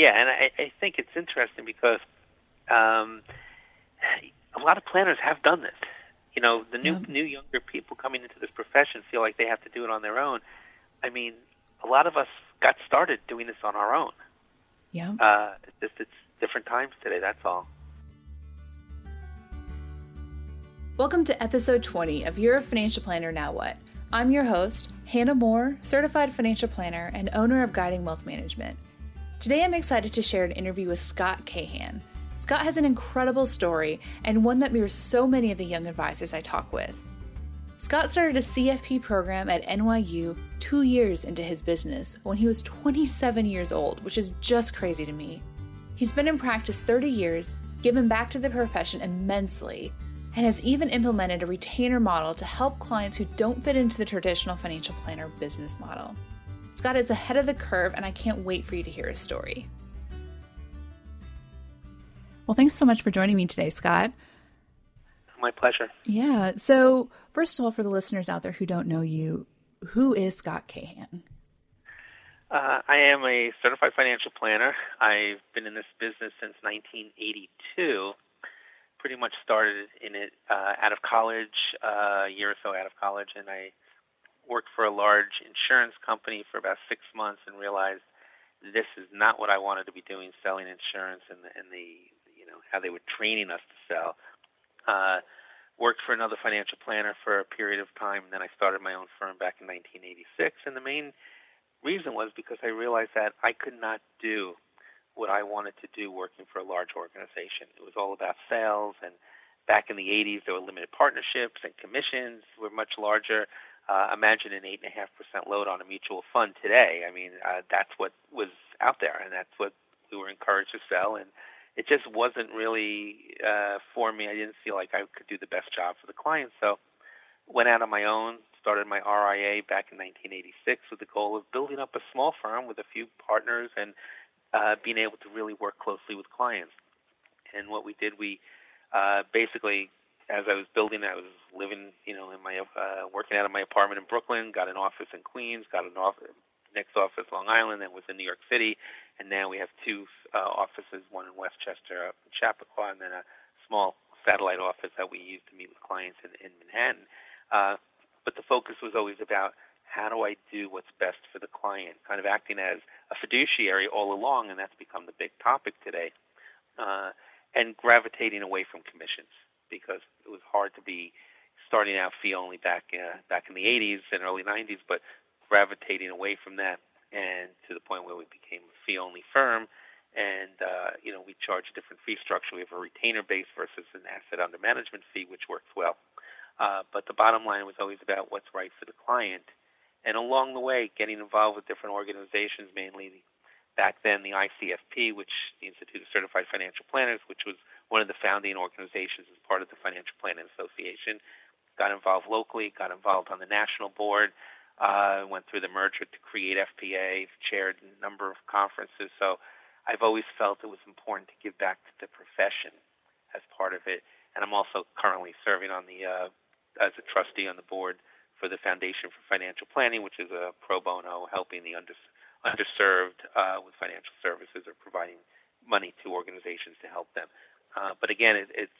Yeah, and I think it's interesting because a lot of planners have done this. You know, the new younger people coming into this profession feel like they have to do it on their own. I mean, a lot of us got started doing this on our own. Yeah. It's different times today, that's all. Welcome to episode 20 of You're a Financial Planner, Now What? I'm your host, Hannah Moore, certified financial planner and owner of Guiding Wealth Management. Today, I'm excited to share an interview with Scott Cahan. Scott has an incredible story and one that mirrors so many of the young advisors I talk with. Scott started a CFP program at NYU 2 years into his business when he was 27 years old, which is just crazy to me. He's been in practice 30 years, given back to the profession immensely, and has even implemented a retainer model to help clients who don't fit into the traditional financial planner business model. Scott is ahead of the curve, and I can't wait for you to hear his story. Well, thanks so much for joining me today, Scott. My pleasure. Yeah. So first of all, for the listeners out there who don't know you, who is Scott Cahan? I am a certified financial planner. I've been in this business since 1982. Pretty much started in it out of college, a year or so out of college, and I worked for a large insurance company for about 6 months and realized this is not what I wanted to be doing, selling insurance and the you know, how they were training us to sell. Worked for another financial planner for a period of time, and then I started my own firm back in 1986, and the main reason was because I realized that I could not do what I wanted to do working for a large organization. It was all about sales, and back in the 80s, there were limited partnerships, and commissions were much larger. Imagine an 8.5% load on a mutual fund today. I mean, that's what was out there, and that's what we were encouraged to sell, and it just wasn't really for me. I didn't feel like I could do the best job for the client, so went out on my own, started my RIA back in 1986 with the goal of building up a small firm with a few partners and being able to really work closely with clients. And what we did, we basically, as I was building, I was living, you know, in my working out of my apartment in Brooklyn, got an office in Queens, got an office, next office Long Island, then was in New York City, and now we have two offices, one in Westchester, up in Chappaqua, and then a small satellite office that we use to meet with clients in Manhattan. But the focus was always about, how do I do what's best for the client, kind of acting as a fiduciary all along, and that's become the big topic today, and gravitating away from commissions because it was hard to be starting out fee-only back in the 80s and early 90s, but gravitating away from that and to the point where we became a fee-only firm, and you know, we charge a different fee structure. We have a retainer base versus an asset under management fee, which works well. But the bottom line was always about what's right for the client. And along the way, getting involved with different organizations, mainly back then the ICFP, which the Institute of Certified Financial Planners, which was one of the founding organizations as part of the Financial Planning Association. Got involved locally, got involved on the national board, went through the merger to create FPA, chaired a number of conferences. So I've always felt it was important to give back to the profession as part of it. And I'm also currently serving on the as a trustee on the board for the Foundation for Financial Planning, which is a pro bono helping the underserved with financial services or providing money to organizations to help them. But again, it's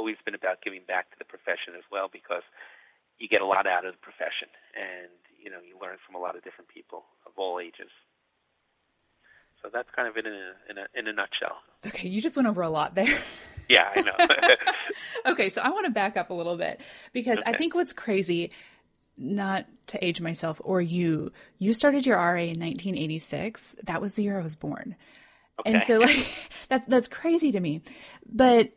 always been about giving back to the profession as well, because you get a lot out of the profession, and you know, you learn from a lot of different people of all ages. So that's kind of it in a nutshell. Okay, you just went over a lot there. Yeah, I know. Okay, so I want to back up a little bit, because I think what's crazy, not to age myself or you, you started your RA in 1986. That was the year I was born. Okay. And so like, that's crazy to me. But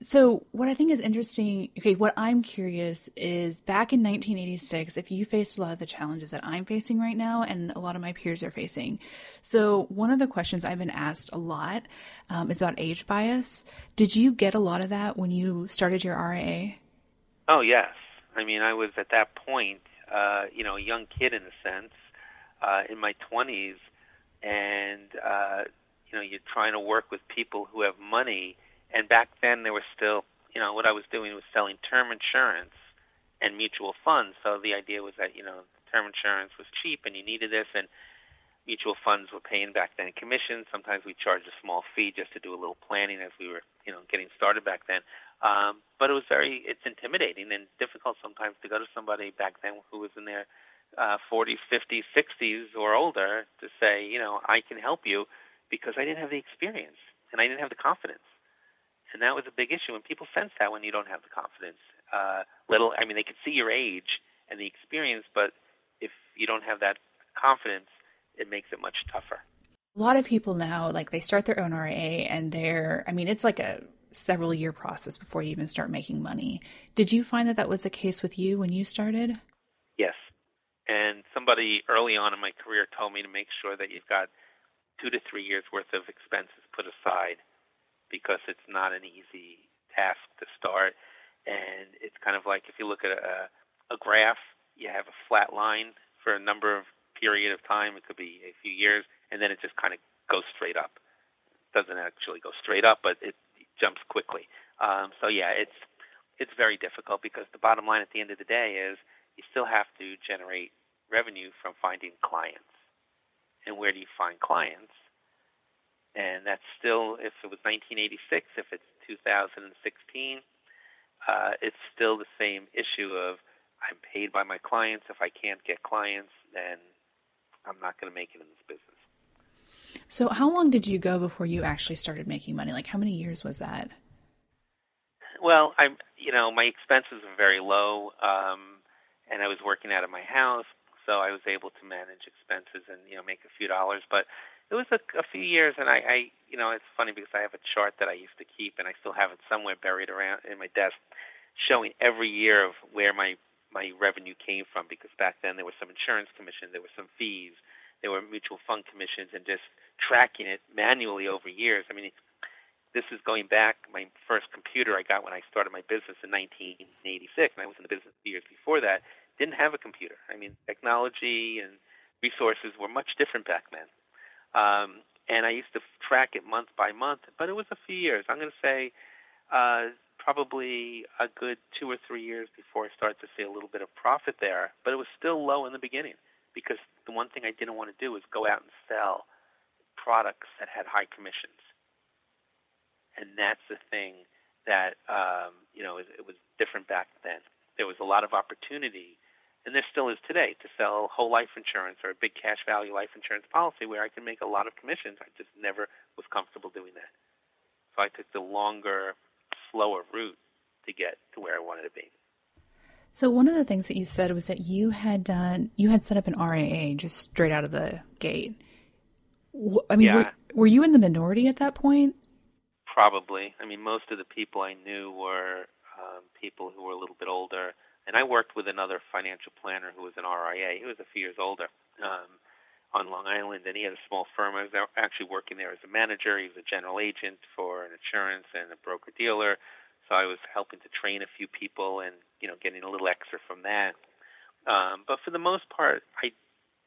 so what I think is interesting, okay, what I'm curious is back in 1986, if you faced a lot of the challenges that I'm facing right now and a lot of my peers are facing. So one of the questions I've been asked a lot is about age bias. Did you get a lot of that when you started your RA? Oh, yes. I mean, I was at that point, you know, a young kid in a sense, in my 20s, and, you know, you're trying to work with people who have money, and back then there was still, you know, what I was doing was selling term insurance and mutual funds, so the idea was that, you know, term insurance was cheap and you needed this, and mutual funds were paying back then commissions. Sometimes we charged a small fee just to do a little planning as we were, getting started back then. But it's intimidating and difficult sometimes to go to somebody back then who was in their 40s, 50s, 60s or older to say, I can help you, because I didn't have the experience and I didn't have the confidence. And that was a big issue. And people sense that when you don't have the confidence. They could see your age and the experience, but if you don't have that confidence, it makes it much tougher. A lot of people now, they start their own RIA and it's like a several year process before you even start making money. Did you find that was the case with you when you started? Yes. And somebody early on in my career told me to make sure that you've got 2 to 3 years worth of expenses put aside, because it's not an easy task to start. And it's kind of like if you look at a graph, you have a flat line for a number of period of time. It could be a few years, and then it just kind of goes straight up. It doesn't actually go straight up, but it jumps quickly. It's very difficult, because the bottom line at the end of the day is you still have to generate revenue from finding clients. And where do you find clients? And that's still, if it was 1986, if it's 2016, it's still the same issue of I'm paid by my clients. If I can't get clients, then I'm not going to make it in this business. So how long did you go before you actually started making money? How many years was that? Well, my expenses were very low, and I was working out of my house, so I was able to manage expenses and, make a few dollars. But it was a few years, and I it's funny because I have a chart that I used to keep, and I still have it somewhere buried around in my desk, showing every year of where my revenue came from, because back then there was some insurance commission, there were some fees, there were mutual fund commissions, and just tracking it manually over years. This is going back. My first computer I got when I started my business in 1986, and I was in the business years before that. Didn't have a computer. Technology and resources were much different back then. And I used to track it month by month, but it was a few years. I'm going to say probably a good 2 or 3 years before I started to see a little bit of profit there, but it was still low in the beginning, because the one thing I didn't want to do was go out and sell products that had high commissions. And that's the thing that, it was different back then. There was a lot of opportunity, and there still is today, to sell whole life insurance or a big cash value life insurance policy where I can make a lot of commissions. I just never was comfortable doing that. So I took the longer, slower route to get to where I wanted to be. So one of the things that you said was that you had set up an RIA just straight out of the gate. Yeah. Were you in the minority at that point? Probably. Most of the people I knew were people who were a little bit older, and I worked with another financial planner who was an RIA. He was a few years older on Long Island, and he had a small firm. I was actually working there as a manager. He was a general agent for an insurance and a broker-dealer, so I was helping to train a few people and, getting a little extra from that. But for the most part, I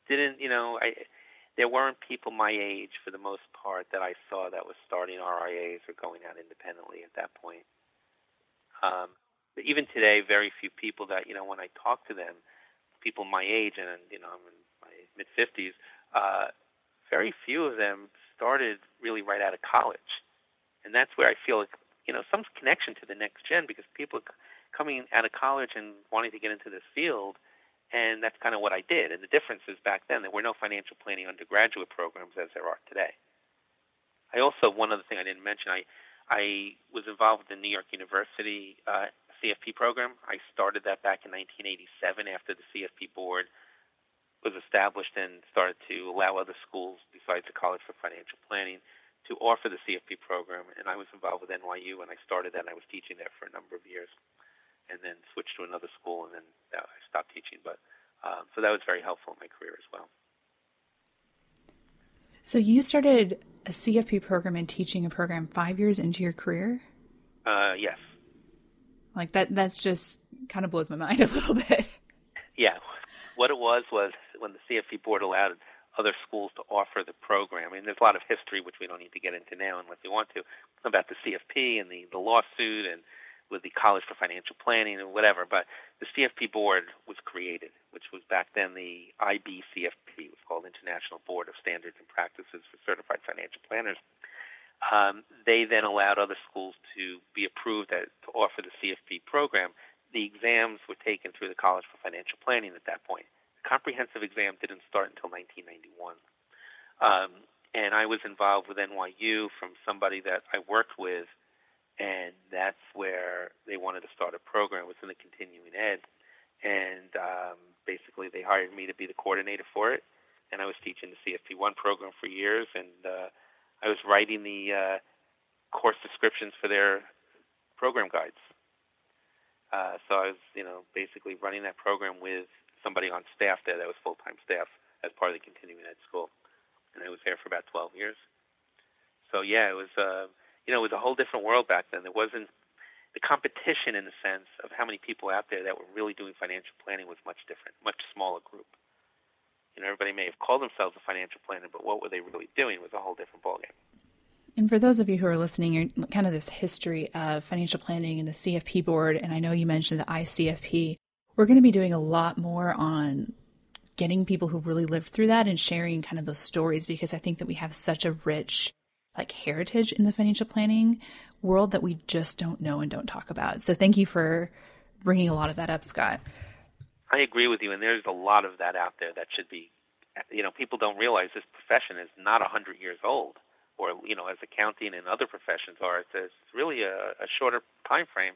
didn't, there weren't people my age for the most part that I saw that was starting RIAs or going out independently at that point. But even today, very few people that, when I talk to them, people my age, and, I'm in my mid-50s, very few of them started really right out of college. And that's where I feel, some connection to the next gen, because people are coming out of college and wanting to get into this field, and that's kind of what I did. And the difference is back then, there were no financial planning undergraduate programs as there are today. I also, one other thing I didn't mention, I was involved with the New York University CFP program. I started that back in 1987 after the CFP board was established and started to allow other schools besides the College for Financial Planning to offer the CFP program. And I was involved with NYU when I started that, and I was teaching there for a number of years and then switched to another school, and then I stopped teaching. But so that was very helpful in my career as well. So you started a CFP program and teaching a program 5 years into your career? Yes. That's just kind of blows my mind a little bit. Yeah. What it was when the CFP board allowed other schools to offer the program. There's a lot of history, which we don't need to get into now unless you want to, about the CFP and the lawsuit and with the College for Financial Planning and whatever, but the CFP board was created, which was back then the IBCFP, was called International Board of Standards and Practices for Certified Financial Planners. They then allowed other schools to be approved to offer the CFP program. The exams were taken through the College for Financial Planning at that point. The comprehensive exam didn't start until 1991. And I was involved with NYU from somebody that I worked with, and that's where they wanted to start a program. It was in the continuing ed. And basically they hired me to be the coordinator for it, and I was teaching the CFP1 program for years, and I was writing the course descriptions for their program guides. So I was, basically running that program with somebody on staff there that was full-time staff as part of the continuing ed school. And I was there for about 12 years. So, yeah, it was, it was a whole different world back then. There wasn't the competition in the sense of how many people out there that were really doing financial planning was much different, much smaller group. Everybody may have called themselves a financial planner, but what were they really doing was a whole different ballgame. And for those of you who are listening, you're kind of this history of financial planning and the CFP board, and I know you mentioned the ICFP. We're going to be doing a lot more on getting people who really lived through that and sharing kind of those stories, because I think that we have such a rich heritage in the financial planning world that we just don't know and don't talk about. So thank you for bringing a lot of that up, Scott. I agree with you, and there's a lot of that out there that should be, people don't realize this profession is not 100 years old, or, as accounting and other professions are. It's really a shorter time frame,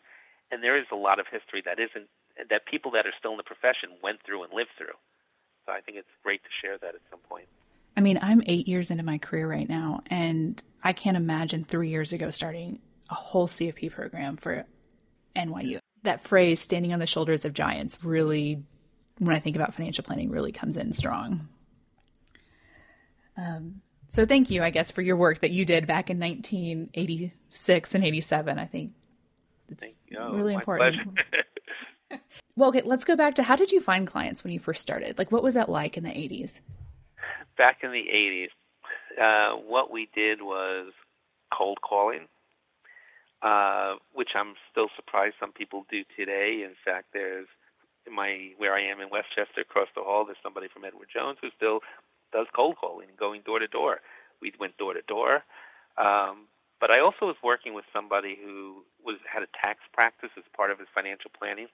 and there is a lot of history that people that are still in the profession went through and lived through. So I think it's great to share that at some point. I mean, I'm 8 years into my career right now, and I can't imagine 3 years ago starting a whole CFP program for NYU. That phrase, standing on the shoulders of giants, really, when I think about financial planning, really comes in strong. So thank you, I guess, for your work that you did back in 1986 and 87, I think. It's really important. Well, okay, let's go back to how did you find clients when you first started? What was that like in the 80s? Back in the 80s, what we did was cold calling. Which I'm still surprised some people do today. In fact, where I am in Westchester, across the hall, there's somebody from Edward Jones who still does cold calling and going door to door. We went door to door. But I also was working with somebody who had a tax practice as part of his financial planning,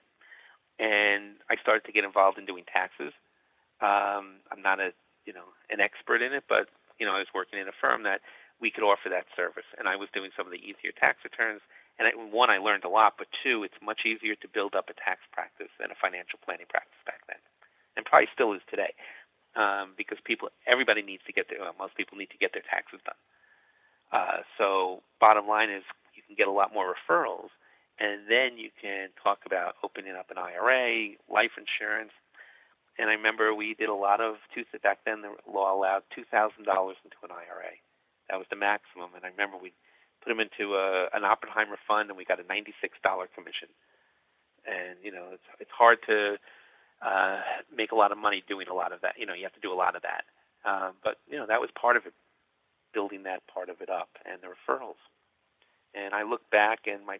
and I started to get involved in doing taxes. I'm not an expert in it, but I was working in a firm that we could offer that service. And I was doing some of the easier tax returns. And one, I learned a lot, but two, it's much easier to build up a tax practice than a financial planning practice back then, and probably still is today, because everybody needs to get most people need to get their taxes done. So bottom line is you can get a lot more referrals, and then you can talk about opening up an IRA, life insurance. And I remember we did a lot of, back then the law allowed $2,000 into an IRA. That was the maximum, and I remember we put them into an Oppenheimer fund, and we got a $96 commission. And, it's hard to make a lot of money doing a lot of that. You have to do a lot of that. But, that was part of it, building that part of it up and the referrals. And I look back and my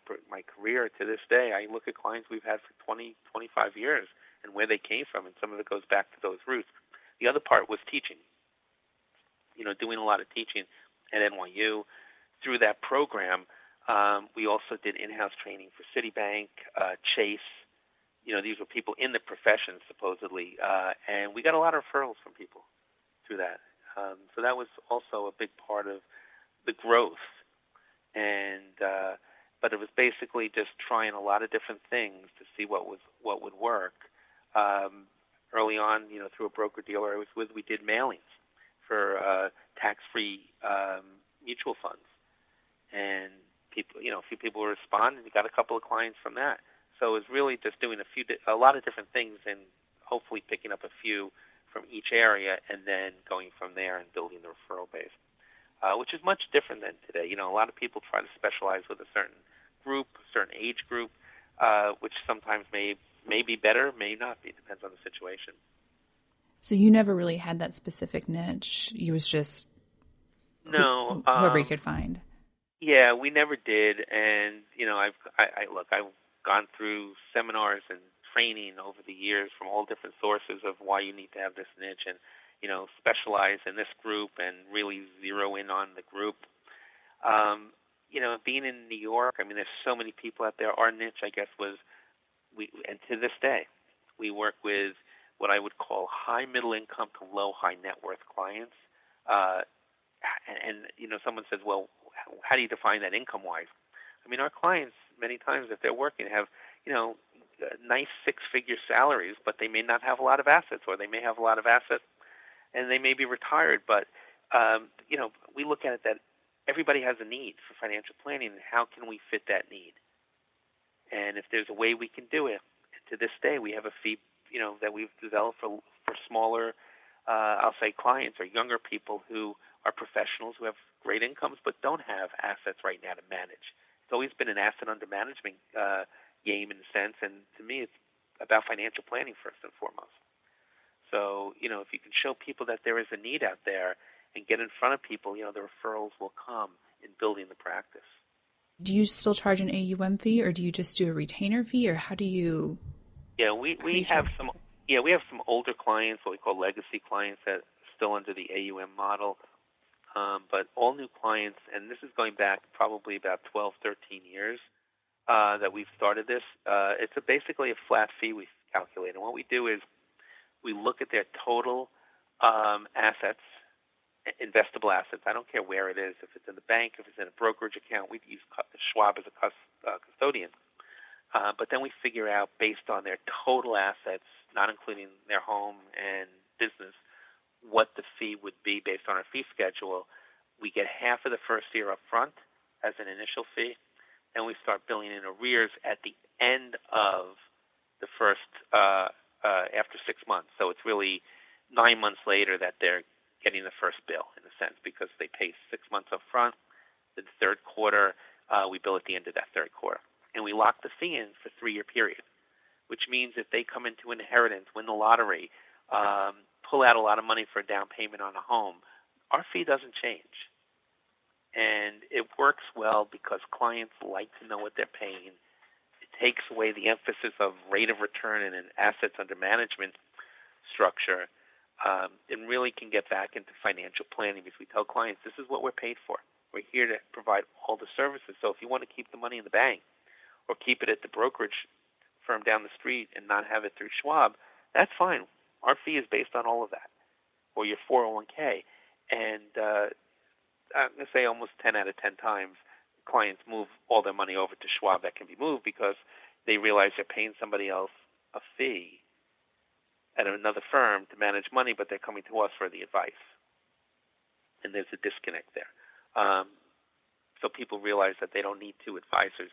career to this day, I look at clients we've had for 20, 25 years and where they came from, and some of it goes back to those roots. The other part was teaching, doing a lot of teaching at NYU. Through that program, we also did in-house training for Citibank, Chase. These were people in the profession, supposedly, and we got a lot of referrals from people through that. So that was also a big part of the growth. And but it was basically just trying a lot of different things to see what would work. Early on, through a broker-dealer I was with, we did mailings for tax-free mutual funds. And people, a few people responded. We got a couple of clients from that. So it was really just doing a lot of different things and hopefully picking up a few from each area and then going from there and building the referral base, which is much different than today. A lot of people try to specialize with a certain group, a certain age group, which sometimes may be better, may not be. It depends on the situation. So you never really had that specific niche. You was just whoever you could find. Yeah, we never did. And, you know, I've gone through seminars and training over the years from all different sources of why you need to have this niche and, you know, specialize in this group and really zero in on the group. You know, being in New York, I mean, there's so many people out there. Our niche, I guess, was, and to this day, we work with what I would call high middle income to low high net worth clients. And you know, someone says, well, how do you define that income-wise? I mean, our clients, many times, if they're working, have, you know, nice six-figure salaries, but they may not have a lot of assets, or they may have a lot of assets, and they may be retired. But, you know, we look at it that everybody has a need for financial planning, and how can we fit that need? And if there's a way we can do it, to this day, we have a fee, you know, that we've developed for smaller, I'll say, clients or younger people who are professionals who have great incomes but don't have assets right now to manage. It's always been an asset under management game in a sense, and to me it's about financial planning first and foremost. So, you know, if you can show people that there is a need out there and get in front of people, you know, the referrals will come in building the practice. Do you still charge an AUM fee, or do you just do a retainer fee, or how do you? Yeah, we have some older clients, what we call legacy clients, that are still under the AUM model. But all new clients, and this is going back probably about 12, 13 years that we've started this, it's basically a flat fee we calculate. And what we do is we look at their total assets, investable assets. I don't care where it is, if it's in the bank, if it's in a brokerage account. We use Schwab as a custodian. But then we figure out, based on their total assets, not including their home and business, what the fee would be based on our fee schedule. We get half of the first year up front as an initial fee, and we start billing in arrears at the end of the first, after 6 months. So it's really 9 months later that they're getting the first bill, in a sense, because they pay 6 months up front. The third quarter, we bill at the end of that third quarter. And we lock the fee in for a 3-year period, which means if they come into inheritance, win the lottery, pull out a lot of money for a down payment on a home, our fee doesn't change. And it works well because clients like to know what they're paying. It takes away the emphasis of rate of return and an assets under management structure, and really can get back into financial planning, because we tell clients, this is what we're paid for. We're here to provide all the services. So if you want to keep the money in the bank or keep it at the brokerage firm down the street and not have it through Schwab, that's fine. Our fee is based on all of that, or your 401k. And I'm going to say almost 10 out of 10 times clients move all their money over to Schwab that can be moved, because they realize they're paying somebody else a fee at another firm to manage money, but they're coming to us for the advice. And there's a disconnect there. So people realize that they don't need two advisors.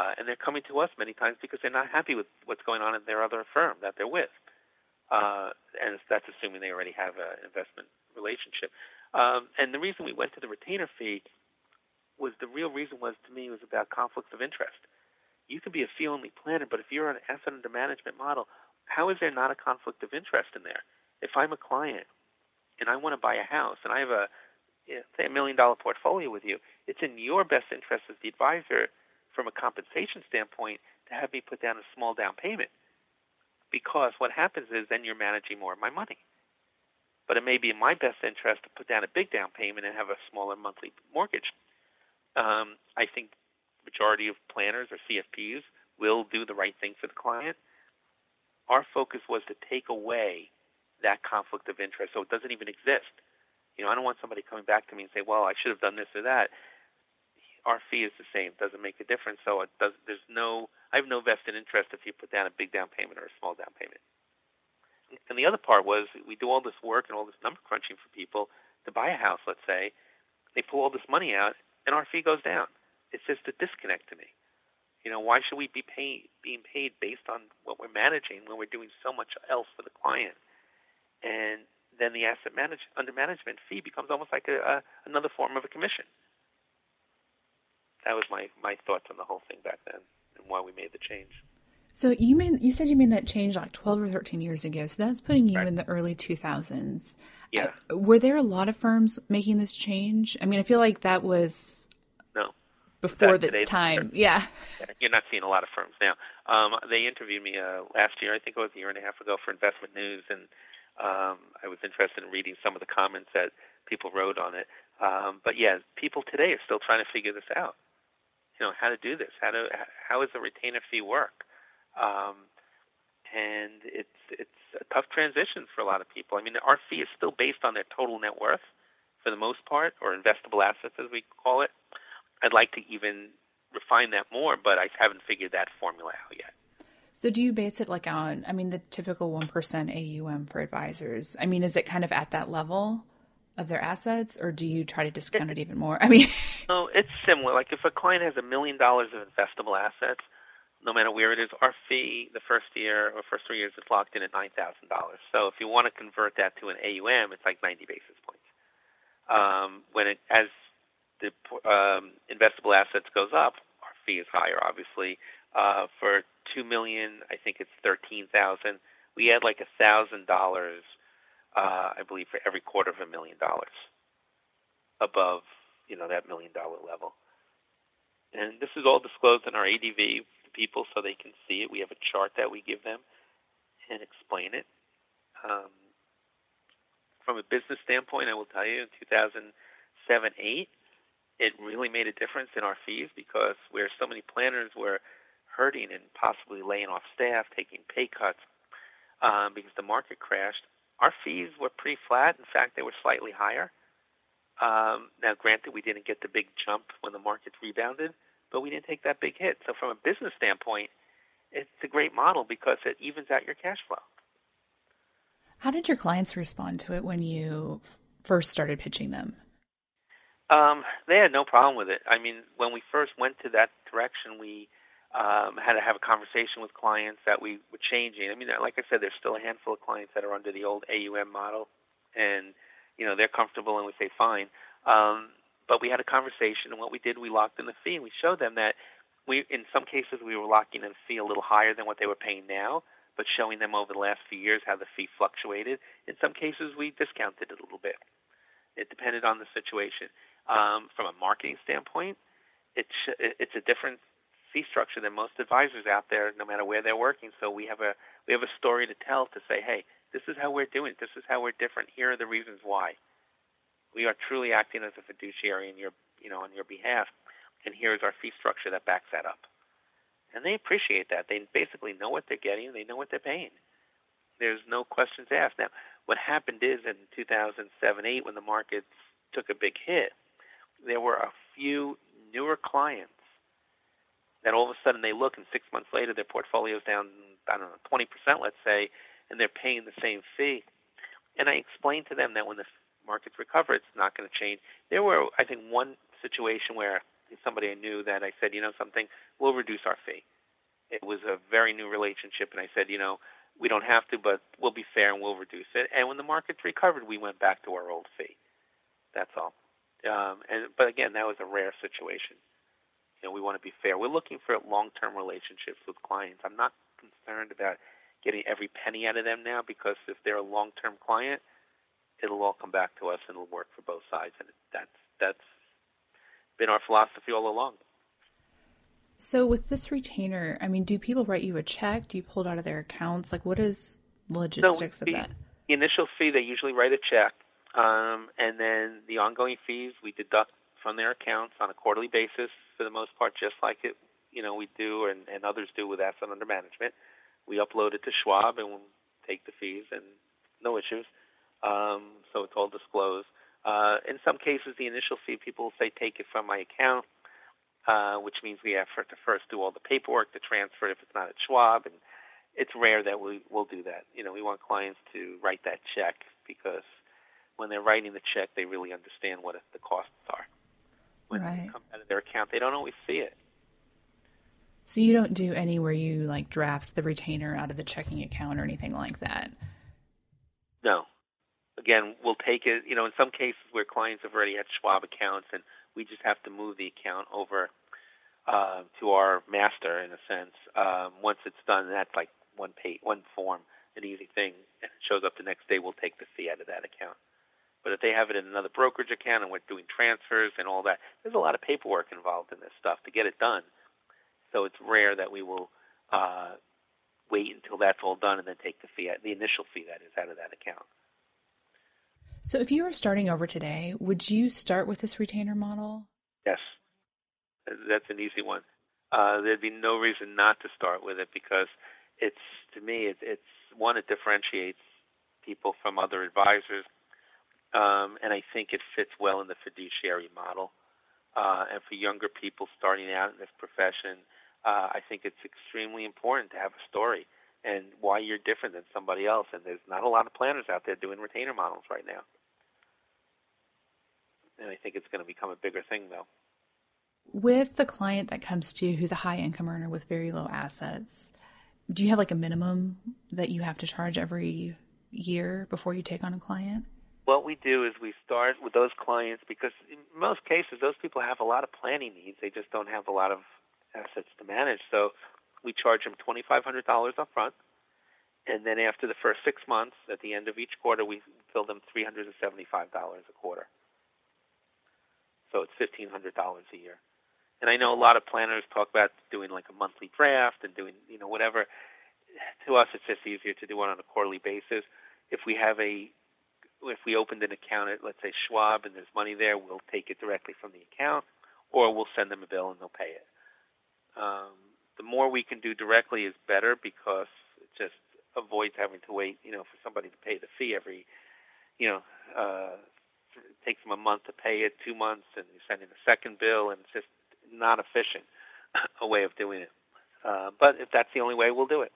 And they're coming to us many times because they're not happy with what's going on in their other firm that they're with. And that's assuming they already have an investment relationship. And the reason we went to the retainer fee was, the real reason was, to me, was about conflicts of interest. You can be a fee-only planner, but if you're on an asset under management model, how is there not a conflict of interest in there? If I'm a client and I want to buy a house and I have a, say, $1 million portfolio with you, it's in your best interest as the advisor, from a compensation standpoint, to have me put down a small down payment. Because what happens is then you're managing more of my money. But it may be in my best interest to put down a big down payment and have a smaller monthly mortgage. I think the majority of planners or CFPs will do the right thing for the client. Our focus was to take away that conflict of interest, so it doesn't even exist. You know, I don't want somebody coming back to me and say, well, I should have done this or that. Our fee is the same. It doesn't make a difference. So it does. There's no. I have no vested interest if you put down a big down payment or a small down payment. And the other part was, we do all this work and all this number crunching for people to buy a house. Let's say they pull all this money out, and our fee goes down. It's just a disconnect to me. You know, why should we be being paid based on what we're managing when we're doing so much else for the client? And then the asset under management fee becomes almost like another form of a commission. That was my thoughts on the whole thing back then and why we made the change. So you said you made that change like 12 or 13 years ago. So that's putting you in the early 2000s. Yeah. Were there a lot of firms making this change? I mean, I feel like that was... No. before this time. Yeah. You're not seeing a lot of firms now. They interviewed me last year, I think it was a year and a half ago, for Investment News, and I was interested in reading some of the comments that people wrote on it. But yeah, people today are still trying to figure this out. You know, how to do this. How does a retainer fee work? And it's a tough transition for a lot of people. I mean, our fee is still based on their total net worth for the most part, or investable assets as we call it. I'd like to even refine that more, but I haven't figured that formula out yet. So do you base it like on, I mean, the typical 1% AUM for advisors? I mean, is it kind of at that level of their assets, or do you try to discount it even more? I mean, no, it's similar. Like if a client has $1 million of investable assets, no matter where it is, our fee the first year or first 3 years is locked in at $9,000. So if you want to convert that to an AUM, it's like 90 basis points. As the investable assets goes up, our fee is higher, obviously. For $2 million, I think it's $13,000. We add like $1,000, I believe, for every quarter of $1 million above, you know, that $1 million level. And this is all disclosed in our ADV to people so they can see it. We have a chart that we give them and explain it. From a business standpoint, I will tell you in 2007-8, it really made a difference in our fees because where so many planners were hurting and possibly laying off staff, taking pay cuts because the market crashed, our fees were pretty flat. In fact, they were slightly higher. Now, granted, we didn't get the big jump when the markets rebounded, but we didn't take that big hit. So from a business standpoint, it's a great model because it evens out your cash flow. How did your clients respond to it when you first started pitching them? They had no problem with it. I mean, when we first went to that direction, we had to have a conversation with clients that we were changing. I mean, like I said, there's still a handful of clients that are under the old AUM model, and, you know, they're comfortable and we say fine. But we had a conversation, and what we did, we locked in the fee, and we showed them that we, in some cases, we were locking in the fee a little higher than what they were paying now, but showing them over the last few years how the fee fluctuated. In some cases, we discounted it a little bit. It depended on the situation. From a marketing standpoint, it's a different fee structure than most advisors out there, no matter where they're working. So we have a story to tell to say, hey, this is how we're doing it. This is how we're different. Here are the reasons why. We are truly acting as a fiduciary in your, you know, on your behalf, and here is our fee structure that backs that up. And they appreciate that. They basically know what they're getting. They know what they're paying. There's no questions asked. Now, what happened is in 2007-8, when the markets took a big hit, there were a few newer clients that all of a sudden they look, and 6 months later their portfolio's down, I don't know, 20%, let's say, and they're paying the same fee. And I explained to them that when the markets recover, it's not going to change. There were, I think, one situation where somebody I knew that I said, you know something, we'll reduce our fee. It was a very new relationship, and I said, you know, we don't have to, but we'll be fair and we'll reduce it. And when the markets recovered, we went back to our old fee. That's all. But again, that was a rare situation. You know, we want to be fair. We're looking for long-term relationships with clients. I'm not concerned about getting every penny out of them now because if they're a long-term client, it'll all come back to us and it'll work for both sides. And that's been our philosophy all along. So with this retainer, I mean, do people write you a check? Do you pull it out of their accounts? Like, what is the logistics of that? The initial fee, they usually write a check. And then the ongoing fees we deduct from their accounts on a quarterly basis for the most part, just like it, you know, we do and others do with asset under management. We upload it to Schwab and we'll take the fees and no issues. So it's all disclosed. In some cases, the initial fee people will say take it from my account, which means we have to first do all the paperwork to transfer it if it's not at Schwab. And it's rare that we'll do that. You know, we want clients to write that check because when they're writing the check, they really understand what the costs are. When right. They come out of their account, they don't always see it. So you don't do any where you like draft the retainer out of the checking account or anything like that? No. Again, we'll take it, you know, in some cases where clients have already had Schwab accounts and we just have to move the account over to our master in a sense. Once it's done, that's like one form, an easy thing. And it shows up the next day, we'll take the fee out of that account. But if they have it in another brokerage account and we're doing transfers and all that, there's a lot of paperwork involved in this stuff to get it done. So it's rare that we will wait until that's all done and then take the fee, the initial fee that is, out of that account. So if you were starting over today, would you start with this retainer model? Yes. That's an easy one. There'd be no reason not to start with it because it's, to me, it's one, it differentiates people from other advisors. And I think it fits well in the fiduciary model. And for younger people starting out in this profession, I think it's extremely important to have a story and why you're different than somebody else. And there's not a lot of planners out there doing retainer models right now. And I think it's going to become a bigger thing, though. With the client that comes to you who's a high income earner with very low assets, do you have like a minimum that you have to charge every year before you take on a client? What we do is we start with those clients because in most cases, those people have a lot of planning needs. They just don't have a lot of assets to manage. So we charge them $2,500 up front. And then after the first 6 months, at the end of each quarter, we bill them $375 a quarter. So it's $1,500 a year. And I know a lot of planners talk about doing like a monthly draft and doing, you know, whatever. To us, it's just easier to do one on a quarterly basis. If we opened an account at, let's say, Schwab and there's money there, we'll take it directly from the account, or we'll send them a bill and they'll pay it. The more we can do directly is better because it just avoids having to wait, you know, for somebody to pay the fee every, you know, it takes them a month to pay it, 2 months, and you send in a second bill, and it's just not efficient a way of doing it. But if that's the only way, we'll do it.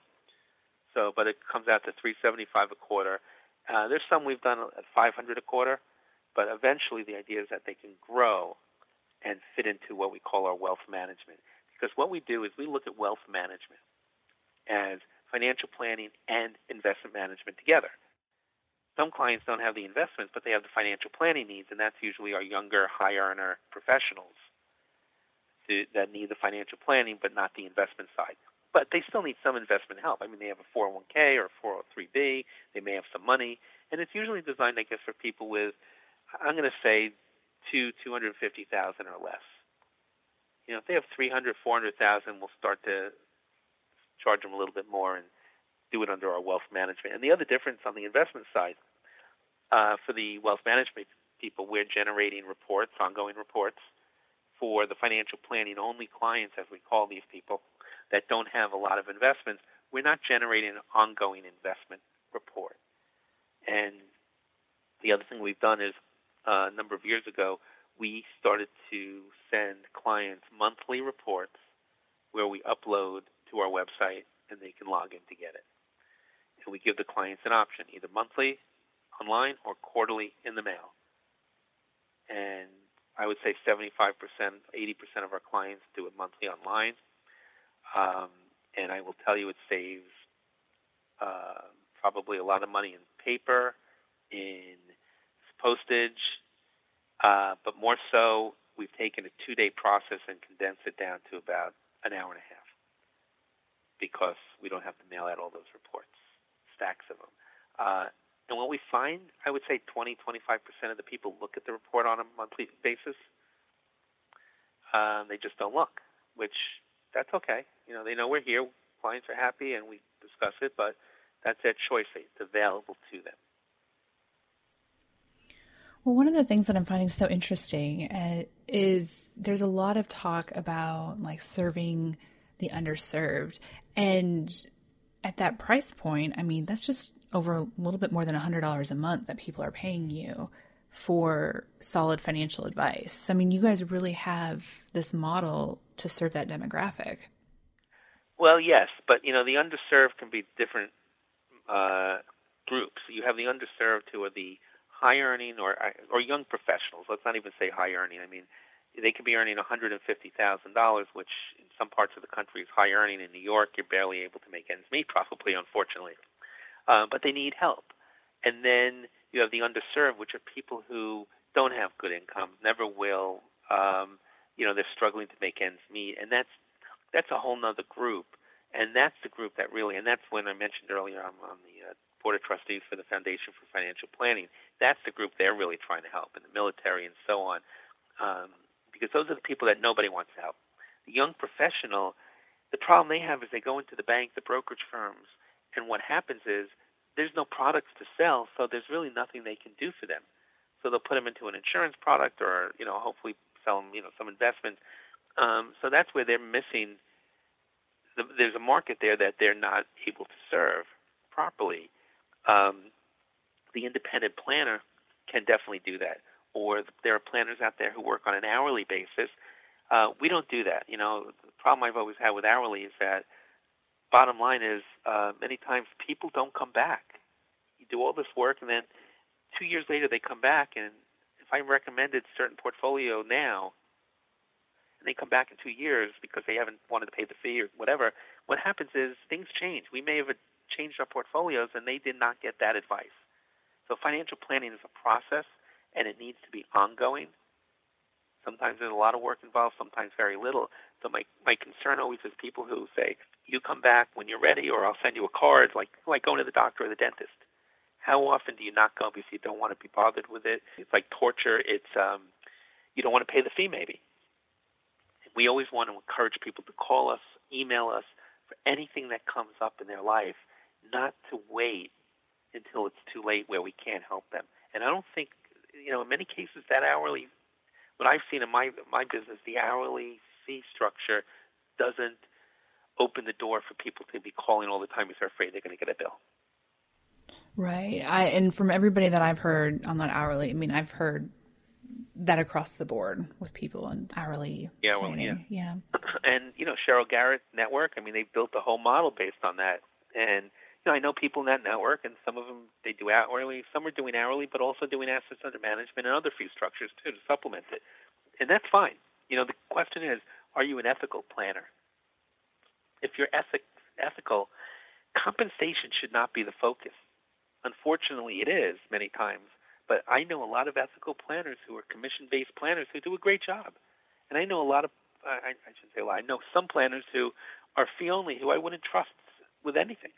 So, but it comes out to $375 a quarter. There's some we've done at $500 a quarter, but eventually the idea is that they can grow and fit into what we call our wealth management. Because what we do is we look at wealth management as financial planning and investment management together. Some clients don't have the investments, but they have the financial planning needs, and that's usually our younger, high-earner professionals that need the financial planning but not the investment side. But they still need some investment help. I mean, they have a 401k or a 403b. They may have some money. And it's usually designed, I guess, for people with, I'm going to say, $250,000 or less. You know, if they have $300,000, $400,000, we'll start to charge them a little bit more and do it under our wealth management. And the other difference on the investment side, for the wealth management people, we're generating reports, ongoing reports, for the financial planning only clients, as we call these people, that don't have a lot of investments, we're not generating an ongoing investment report. And the other thing we've done is a number of years ago, we started to send clients monthly reports where we upload to our website and they can log in to get it. And we give the clients an option, either monthly, online, or quarterly in the mail. And I would say 75%, 80% of our clients do it monthly online. And I will tell you it saves probably a lot of money in paper, in postage, but more so we've taken a 2-day process and condensed it down to about an hour and a half because we don't have to mail out all those reports, stacks of them. And what we find, I would say 20, 25% of the people look at the report on a monthly basis. They just don't look, which that's okay. You know, they know we're here, clients are happy, and we discuss it, but that's their choice. It's available to them. Well, one of the things that I'm finding so interesting is there's a lot of talk about like serving the underserved. And at that price point, I mean, that's just over a little bit more than $100 a month that people are paying you for solid financial advice. I mean, you guys really have this model to serve that demographic. Well, yes, but you know, the underserved can be different groups. You have the underserved who are the high earning or young professionals. Let's not even say high earning. I mean, they could be earning $150,000, which in some parts of the country is high earning. In New York, you're barely able to make ends meet, probably, unfortunately. But they need help. And then you have the underserved, which are people who don't have good income, never will. You know, they're struggling to make ends meet, and that's a whole nother group, and that's the group that really, and that's when I mentioned earlier on the Board of Trustees for the Foundation for Financial Planning. That's the group they're really trying to help, and the military and so on, because those are the people that nobody wants to help. The young professional, the problem they have is they go into the bank, the brokerage firms, and what happens is there's no products to sell, so there's really nothing they can do for them. So they'll put them into an insurance product or, you know, hopefully sell them, you know, some investment. So that's where they're missing. There's a market there that they're not able to serve properly. The independent planner can definitely do that. Or there are planners out there who work on an hourly basis. We don't do that. You know, the problem I've always had with hourly is that bottom line is many times people don't come back. You do all this work, and then 2 years later they come back, and if I recommended a certain portfolio now, and they come back in 2 years because they haven't wanted to pay the fee or whatever, what happens is things change. We may have changed our portfolios, and they did not get that advice. So financial planning is a process, and it needs to be ongoing. Sometimes there's a lot of work involved, sometimes very little. So my concern always is people who say, you come back when you're ready, or I'll send you a card, like going to the doctor or the dentist. How often do you not go because you don't want to be bothered with it? It's like torture. It's you don't want to pay the fee maybe. We always want to encourage people to call us, email us for anything that comes up in their life, not to wait until it's too late where we can't help them. And I don't think, you know, in many cases that hourly, what I've seen in my business, the hourly fee structure doesn't open the door for people to be calling all the time because they're afraid they're going to get a bill. Right. And from everybody that I've heard on that hourly, I mean, I've heard that across the board with people and hourly. Yeah, well, yeah. And, you know, Cheryl Garrett Network, I mean, they've built the whole model based on that. And, you know, I know people in that network, and some of them, they do hourly. Some are doing hourly, but also doing assets under management and other fee structures, too, to supplement it. And that's fine. You know, the question is, are you an ethical planner? If you're ethical, compensation should not be the focus. Unfortunately, it is many times, but I know a lot of ethical planners who are commission-based planners who do a great job. And I know a lot of – I shouldn't say a lot. I know some planners who are fee-only who I wouldn't trust with anything.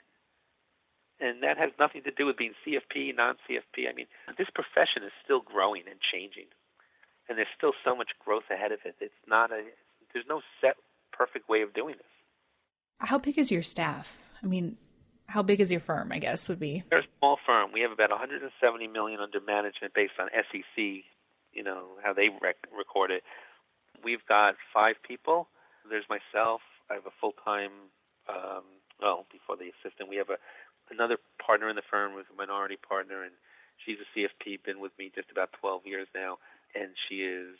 And that has nothing to do with being CFP, non-CFP. I mean, this profession is still growing and changing, and there's still so much growth ahead of it. It's not a – there's no set perfect way of doing this. How big is your staff? I mean – how big is your firm, I guess, would be? We're a small firm. We have about $170 million under management based on SEC, you know, how they record it. We've got 5 people. There's myself. I have a full-time, before the assistant, we have another partner in the firm who's a minority partner, and she's a CFP, been with me just about 12 years now, and she is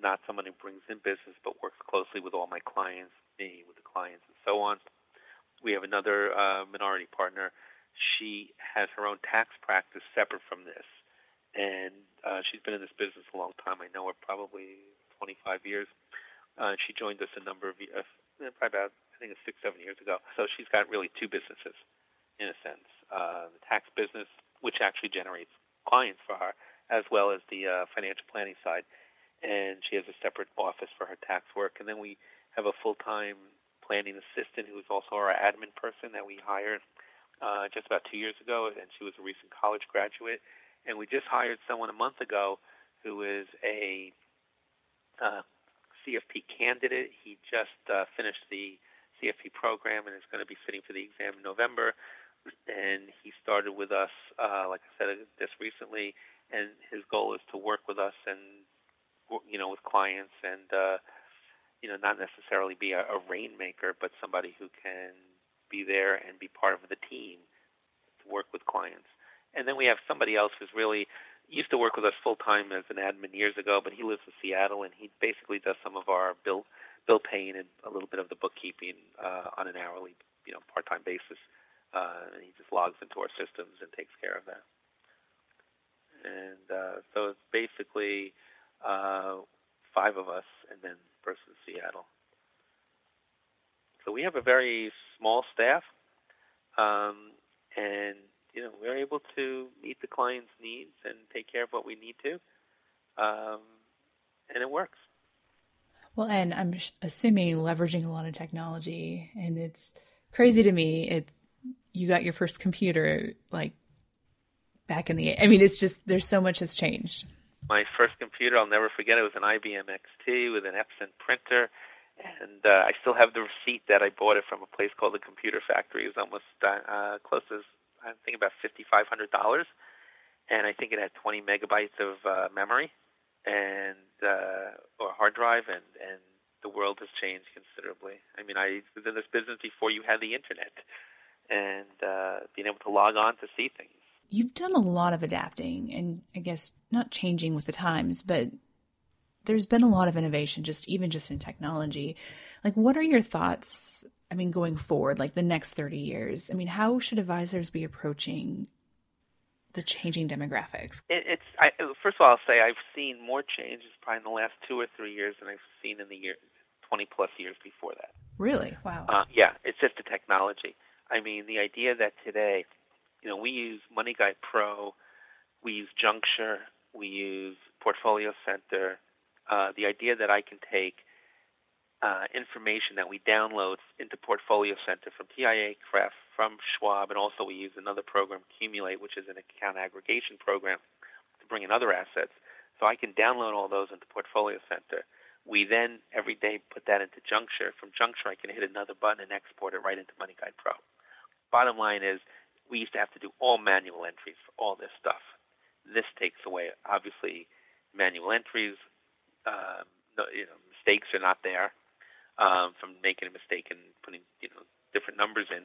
not someone who brings in business but works closely with all my clients, me with the clients, and so on. We have another minority partner. She has her own tax practice separate from this, and she's been in this business a long time. I know her probably 25 years. She joined us a number of years, probably about, I think it's 6-7 years ago. So she's got really 2 businesses in a sense, the tax business, which actually generates clients for her, as well as the financial planning side. And she has a separate office for her tax work. And then we have a full-time planning assistant who is also our admin person that we hired just about 2 years ago, and she was a recent college graduate. And we just hired someone a month ago who is a CFP candidate. He just finished the CFP program and is going to be sitting for the exam in November. And he started with us, like I said, just recently, and his goal is to work with us and, you know, with clients and you know, not necessarily be a rainmaker, but somebody who can be there and be part of the team to work with clients. And then we have somebody else who's really used to work with us full-time as an admin years ago, but he lives in Seattle, and he basically does some of our bill paying and a little bit of the bookkeeping on an hourly, you know, part-time basis. And he just logs into our systems and takes care of that. And so it's basically 5 of us and then in Seattle. So we have a very small staff, and you know, we're able to meet the client's needs and take care of what we need to, and it works. Well, and I'm assuming leveraging a lot of technology, and it's crazy to me. You got your first computer like back in the, I mean, it's just, there's so much has changed. My first computer, I'll never forget, it was an IBM XT with an Epson printer. And I still have the receipt that I bought it from a place called the Computer Factory. It was almost close to, I think, about $5,500. And I think it had 20 megabytes of memory and or hard drive. And the world has changed considerably. I mean, I was in this business before you had the internet and being able to log on to see things. You've done a lot of adapting and, I guess, not changing with the times, but there's been a lot of innovation, just in technology. Like, what are your thoughts, I mean, going forward, like the next 30 years? I mean, how should advisors be approaching the changing demographics? First of all, I'll say I've seen more changes probably in the last 2 or 3 years than I've seen in the 20-plus years before that. Really? Wow. Yeah, it's just the technology. I mean, the idea that today, you know, we use MoneyGuide Pro, we use Juncture, we use Portfolio Center. The idea that I can take information that we download into Portfolio Center from TIA Kreft, from Schwab, and also we use another program, Cumulate, which is an account aggregation program to bring in other assets. So I can download all those into Portfolio Center. We then every day put that into Juncture. From Juncture, I can hit another button and export it right into MoneyGuide Pro. Bottom line is we used to have to do all manual entries for all this stuff. This takes away, obviously, manual entries. Mistakes are not there from making a mistake and putting different numbers in,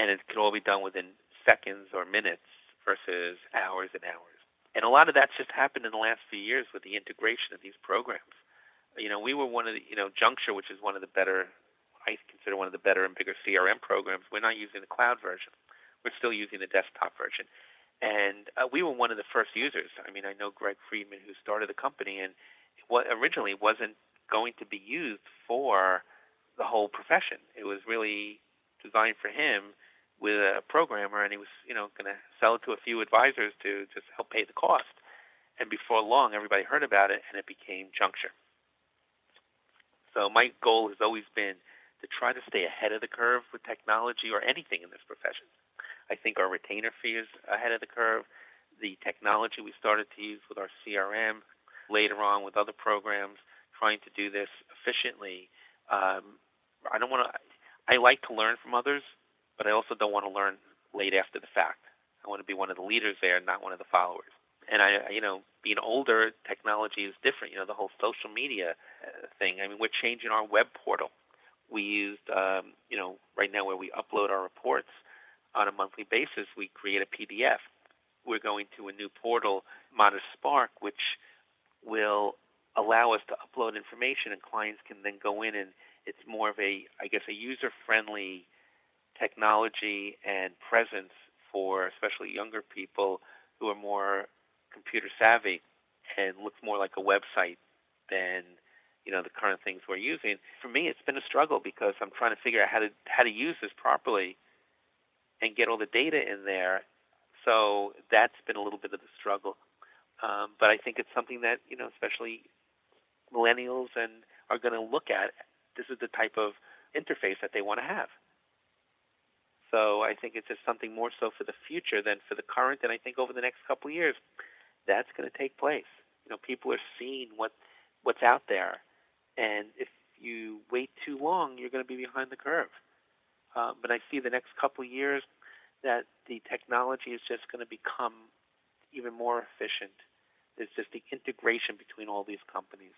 and it could all be done within seconds or minutes versus hours and hours. And a lot of that's just happened in the last few years with the integration of these programs. We were one of the Juncture, which is one of the better, I consider one of the better and bigger CRM programs. We're not using the cloud version; we're still using the desktop version. And we were one of the first users. I mean, I know Greg Friedman, who started the company, and what originally wasn't going to be used for the whole profession. It was really designed for him with a programmer, and he was, going to sell it to a few advisors to just help pay the cost. And before long, everybody heard about it, and it became Juncture. So my goal has always been to try to stay ahead of the curve with technology or anything in this profession. I think our retainer fee is ahead of the curve. The technology we started to use with our CRM, later on with other programs, trying to do this efficiently. I like to learn from others, but I also don't want to learn late after the fact. I want to be one of the leaders there, not one of the followers. And I being older, technology is different. The whole social media thing. I mean, we're changing our web portal. We used, right now where we upload our reports. On a monthly basis, we create a PDF. We're going to a new portal, Modest Spark, which will allow us to upload information, and clients can then go in, and it's more of a user-friendly technology and presence for especially younger people who are more computer savvy and looks more like a website than the current things we're using. For me, it's been a struggle because I'm trying to figure out how to use this properly and get all the data in there. So that's been a little bit of the struggle. But I think it's something that, especially millennials and are going to look at. This is the type of interface that they want to have. So I think it's just something more so for the future than for the current. And I think over the next couple of years, that's going to take place. People are seeing what's out there. And if you wait too long, you're going to be behind the curve. But I see the next couple of years that the technology is just going to become even more efficient. It's just the integration between all these companies,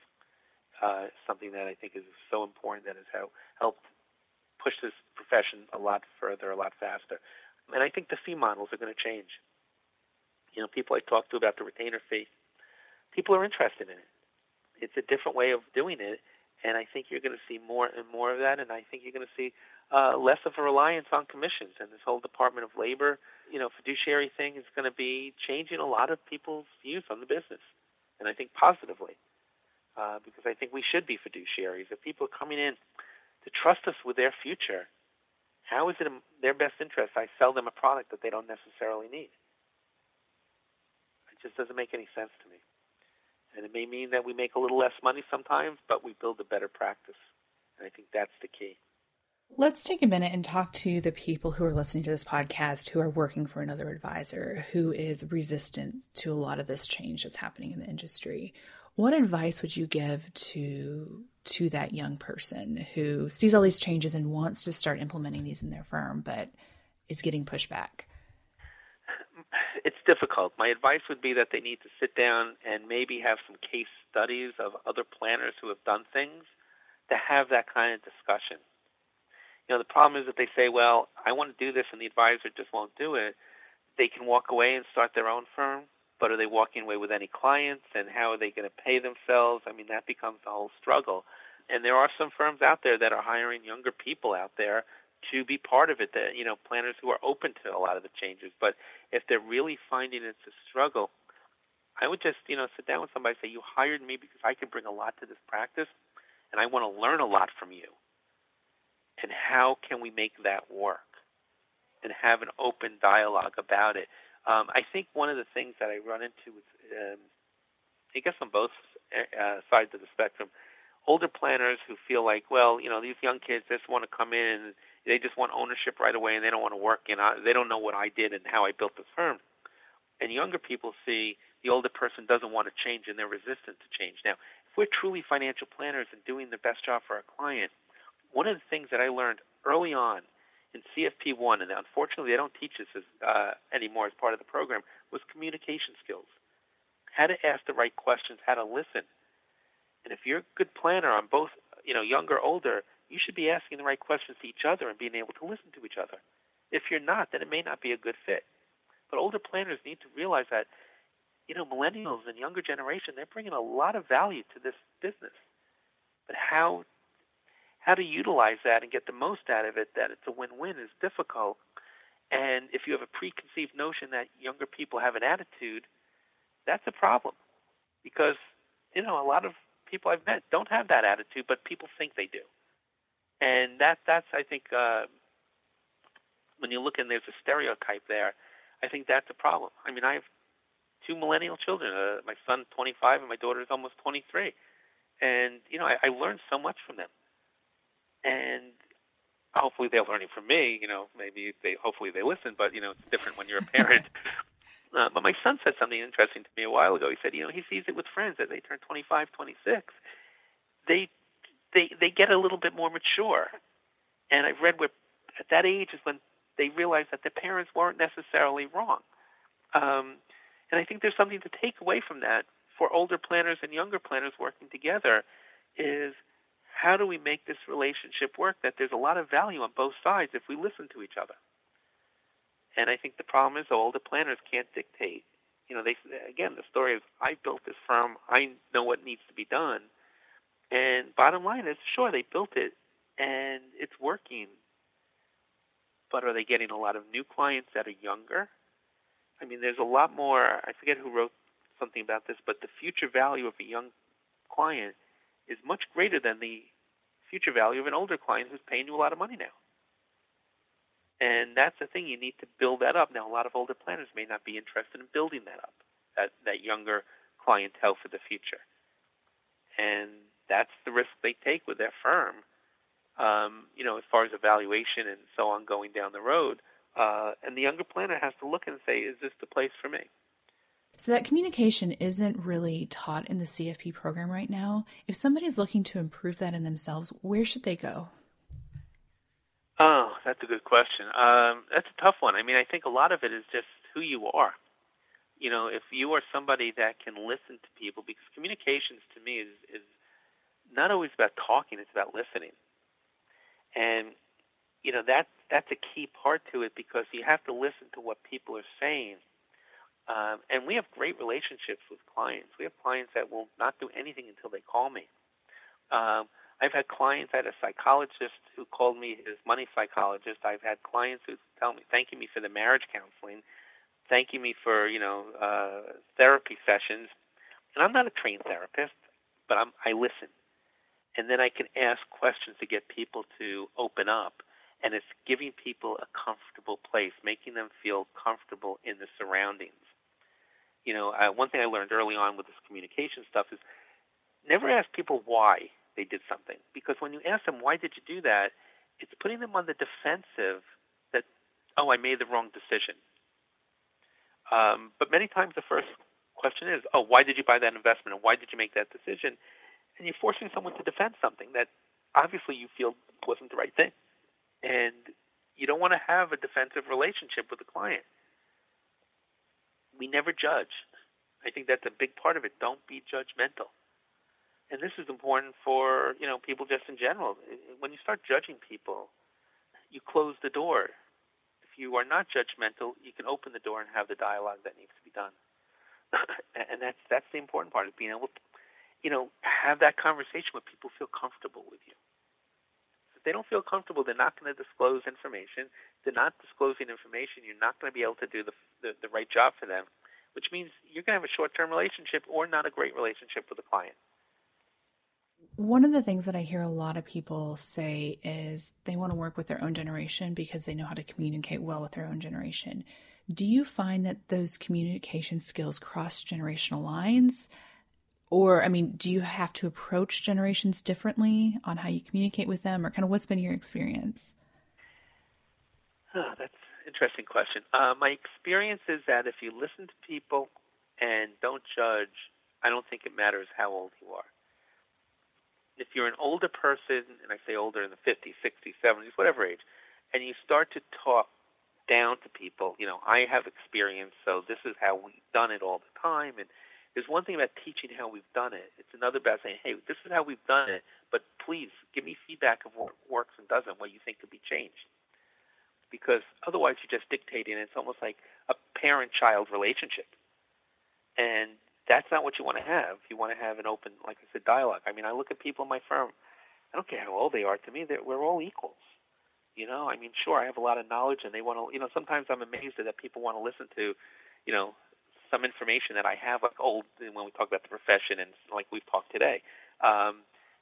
something that I think is so important that has helped push this profession a lot further, a lot faster. And I think the fee models are going to change. People I talk to about the retainer fee, people are interested in it. It's a different way of doing it. And I think you're going to see more and more of that, and I think you're going to see less of a reliance on commissions. And this whole Department of Labor, fiduciary thing is going to be changing a lot of people's views on the business, and I think positively, because I think we should be fiduciaries. If people are coming in to trust us with their future, how is it in their best interest I sell them a product that they don't necessarily need? It just doesn't make any sense to me. And it may mean that we make a little less money sometimes, but we build a better practice. And I think that's the key. Let's take a minute and talk to the people who are listening to this podcast who are working for another advisor who is resistant to a lot of this change that's happening in the industry. What advice would you give to that young person who sees all these changes and wants to start implementing these in their firm, but is getting pushback? It's difficult. My advice would be that they need to sit down and maybe have some case studies of other planners who have done things to have that kind of discussion. You know, the problem is that they say, well, I want to do this and the advisor just won't do it. They can walk away and start their own firm, but are they walking away with any clients, and how are they going to pay themselves? I mean, that becomes the whole struggle. And there are some firms out there that are hiring younger people out there to be part of it, that, you know, planners who are open to a lot of the changes. But if they're really finding it's a struggle, I would just, you know, sit down with somebody and say, you hired me because I can bring a lot to this practice, and I want to learn a lot from you. And how can we make that work? And have an open dialogue about it. I think one of the things that I run into is, I guess on both sides of the spectrum, older planners who feel like, well, you know, these young kids just want to come in and they just want ownership right away, and they don't want to work, and they don't know what I did and how I built this firm. And younger people see the older person doesn't want to change, and they're resistant to change. Now, if we're truly financial planners and doing the best job for our client, one of the things that I learned early on in CFP1, and unfortunately they don't teach this anymore as part of the program, was communication skills, how to ask the right questions, how to listen. And if you're a good planner on both, you know, younger, older, you should be asking the right questions to each other and being able to listen to each other. If you're not, then it may not be a good fit. But older planners need to realize that, you know, millennials and younger generation, they're bringing a lot of value to this business. But how to utilize that and get the most out of it, that it's a win-win, is difficult. And if you have a preconceived notion that younger people have an attitude, that's a problem. Because, you know, a lot of people I've met don't have that attitude, but people think they do. And that's I think, when you look and there's a stereotype there, I think that's a problem. I mean, I have two millennial children. My son, 25, and my daughter is almost 23. And, you know, I learned so much from them. And hopefully they're learning from me, you know, hopefully they listen, but, you know, it's different when you're a parent. But my son said something interesting to me a while ago. He said, you know, he sees it with friends that they turn 25, 26. They get a little bit more mature. And I've read where at that age is when they realize that their parents weren't necessarily wrong. And I think there's something to take away from that for older planners and younger planners working together is, how do we make this relationship work, that there's a lot of value on both sides if we listen to each other? And I think the problem is the older planners can't dictate. You know, the story is, I built this firm, I know what needs to be done. And bottom line is, sure, they built it and it's working, but are they getting a lot of new clients that are younger? I mean, there's a lot more, I forget who wrote something about this, but the future value of a young client is much greater than the future value of an older client who's paying you a lot of money now. And that's the thing, you need to build that up. Now, a lot of older planners may not be interested in building that up, that younger clientele for the future. And that's the risk they take with their firm, you know, as far as evaluation and so on going down the road. And the younger planner has to look and say, is this the place for me? So that communication isn't really taught in the CFP program right now. If somebody's looking to improve that in themselves, where should they go? Oh, that's a good question. That's a tough one. I mean, I think a lot of it is just who you are. You know, if you are somebody that can listen to people, because communications to me is not always about talking, it's about listening. And, you know, that's a key part to it, because you have to listen to what people are saying. And we have great relationships with clients. We have clients that will not do anything until they call me. I've had clients, I had a psychologist who called me his money psychologist. I've had clients who tell me, thanking me for the marriage counseling, thanking me for, you know, therapy sessions. And I'm not a trained therapist, but I listen. And then I can ask questions to get people to open up. And it's giving people a comfortable place, making them feel comfortable in the surroundings. You know, one thing I learned early on with this communication stuff is never ask people why they did something. Because when you ask them, why did you do that, it's putting them on the defensive that, oh, I made the wrong decision. But many times the first question is, oh, why did you buy that investment and why did you make that decision? And you're forcing someone to defend something that obviously you feel wasn't the right thing. And you don't want to have a defensive relationship with a client. We never judge. I think that's a big part of it. Don't be judgmental. And this is important for, you know, people just in general. When you start judging people, you close the door. If you are not judgmental, you can open the door and have the dialogue that needs to be done. And that's the important part, of being able to, you know, have that conversation where people feel comfortable with you. If they don't feel comfortable, they're not going to disclose information. They're not disclosing information. You're not going to be able to do the right job for them, which means you're going to have a short-term relationship or not a great relationship with a client. One of the things that I hear a lot of people say is they want to work with their own generation because they know how to communicate well with their own generation. Do you find that those communication skills cross generational lines? Or, I mean, do you have to approach generations differently on how you communicate with them, or kind of what's been your experience? Oh, that's an interesting question. My experience is that if you listen to people and don't judge, I don't think it matters how old you are. If you're an older person, and I say older in the 50s, 60s, 70s, whatever age, and you start to talk down to people, you know, I have experience, so this is how we've done it all the time, and there's one thing about teaching how we've done it. It's another about saying, hey, this is how we've done it, but please give me feedback of what works and doesn't, what you think could be changed. Because otherwise you're just dictating. It's almost like a parent-child relationship. And that's not what you want to have. You want to have an open, like I said, dialogue. I mean, I look at people in my firm. I don't care how old they are. To me, we're all equals. You know, I mean, sure, I have a lot of knowledge, and they want to, you know, sometimes I'm amazed that people want to listen to, you know, some information that I have, like old, when we talk about the profession and like we've talked today.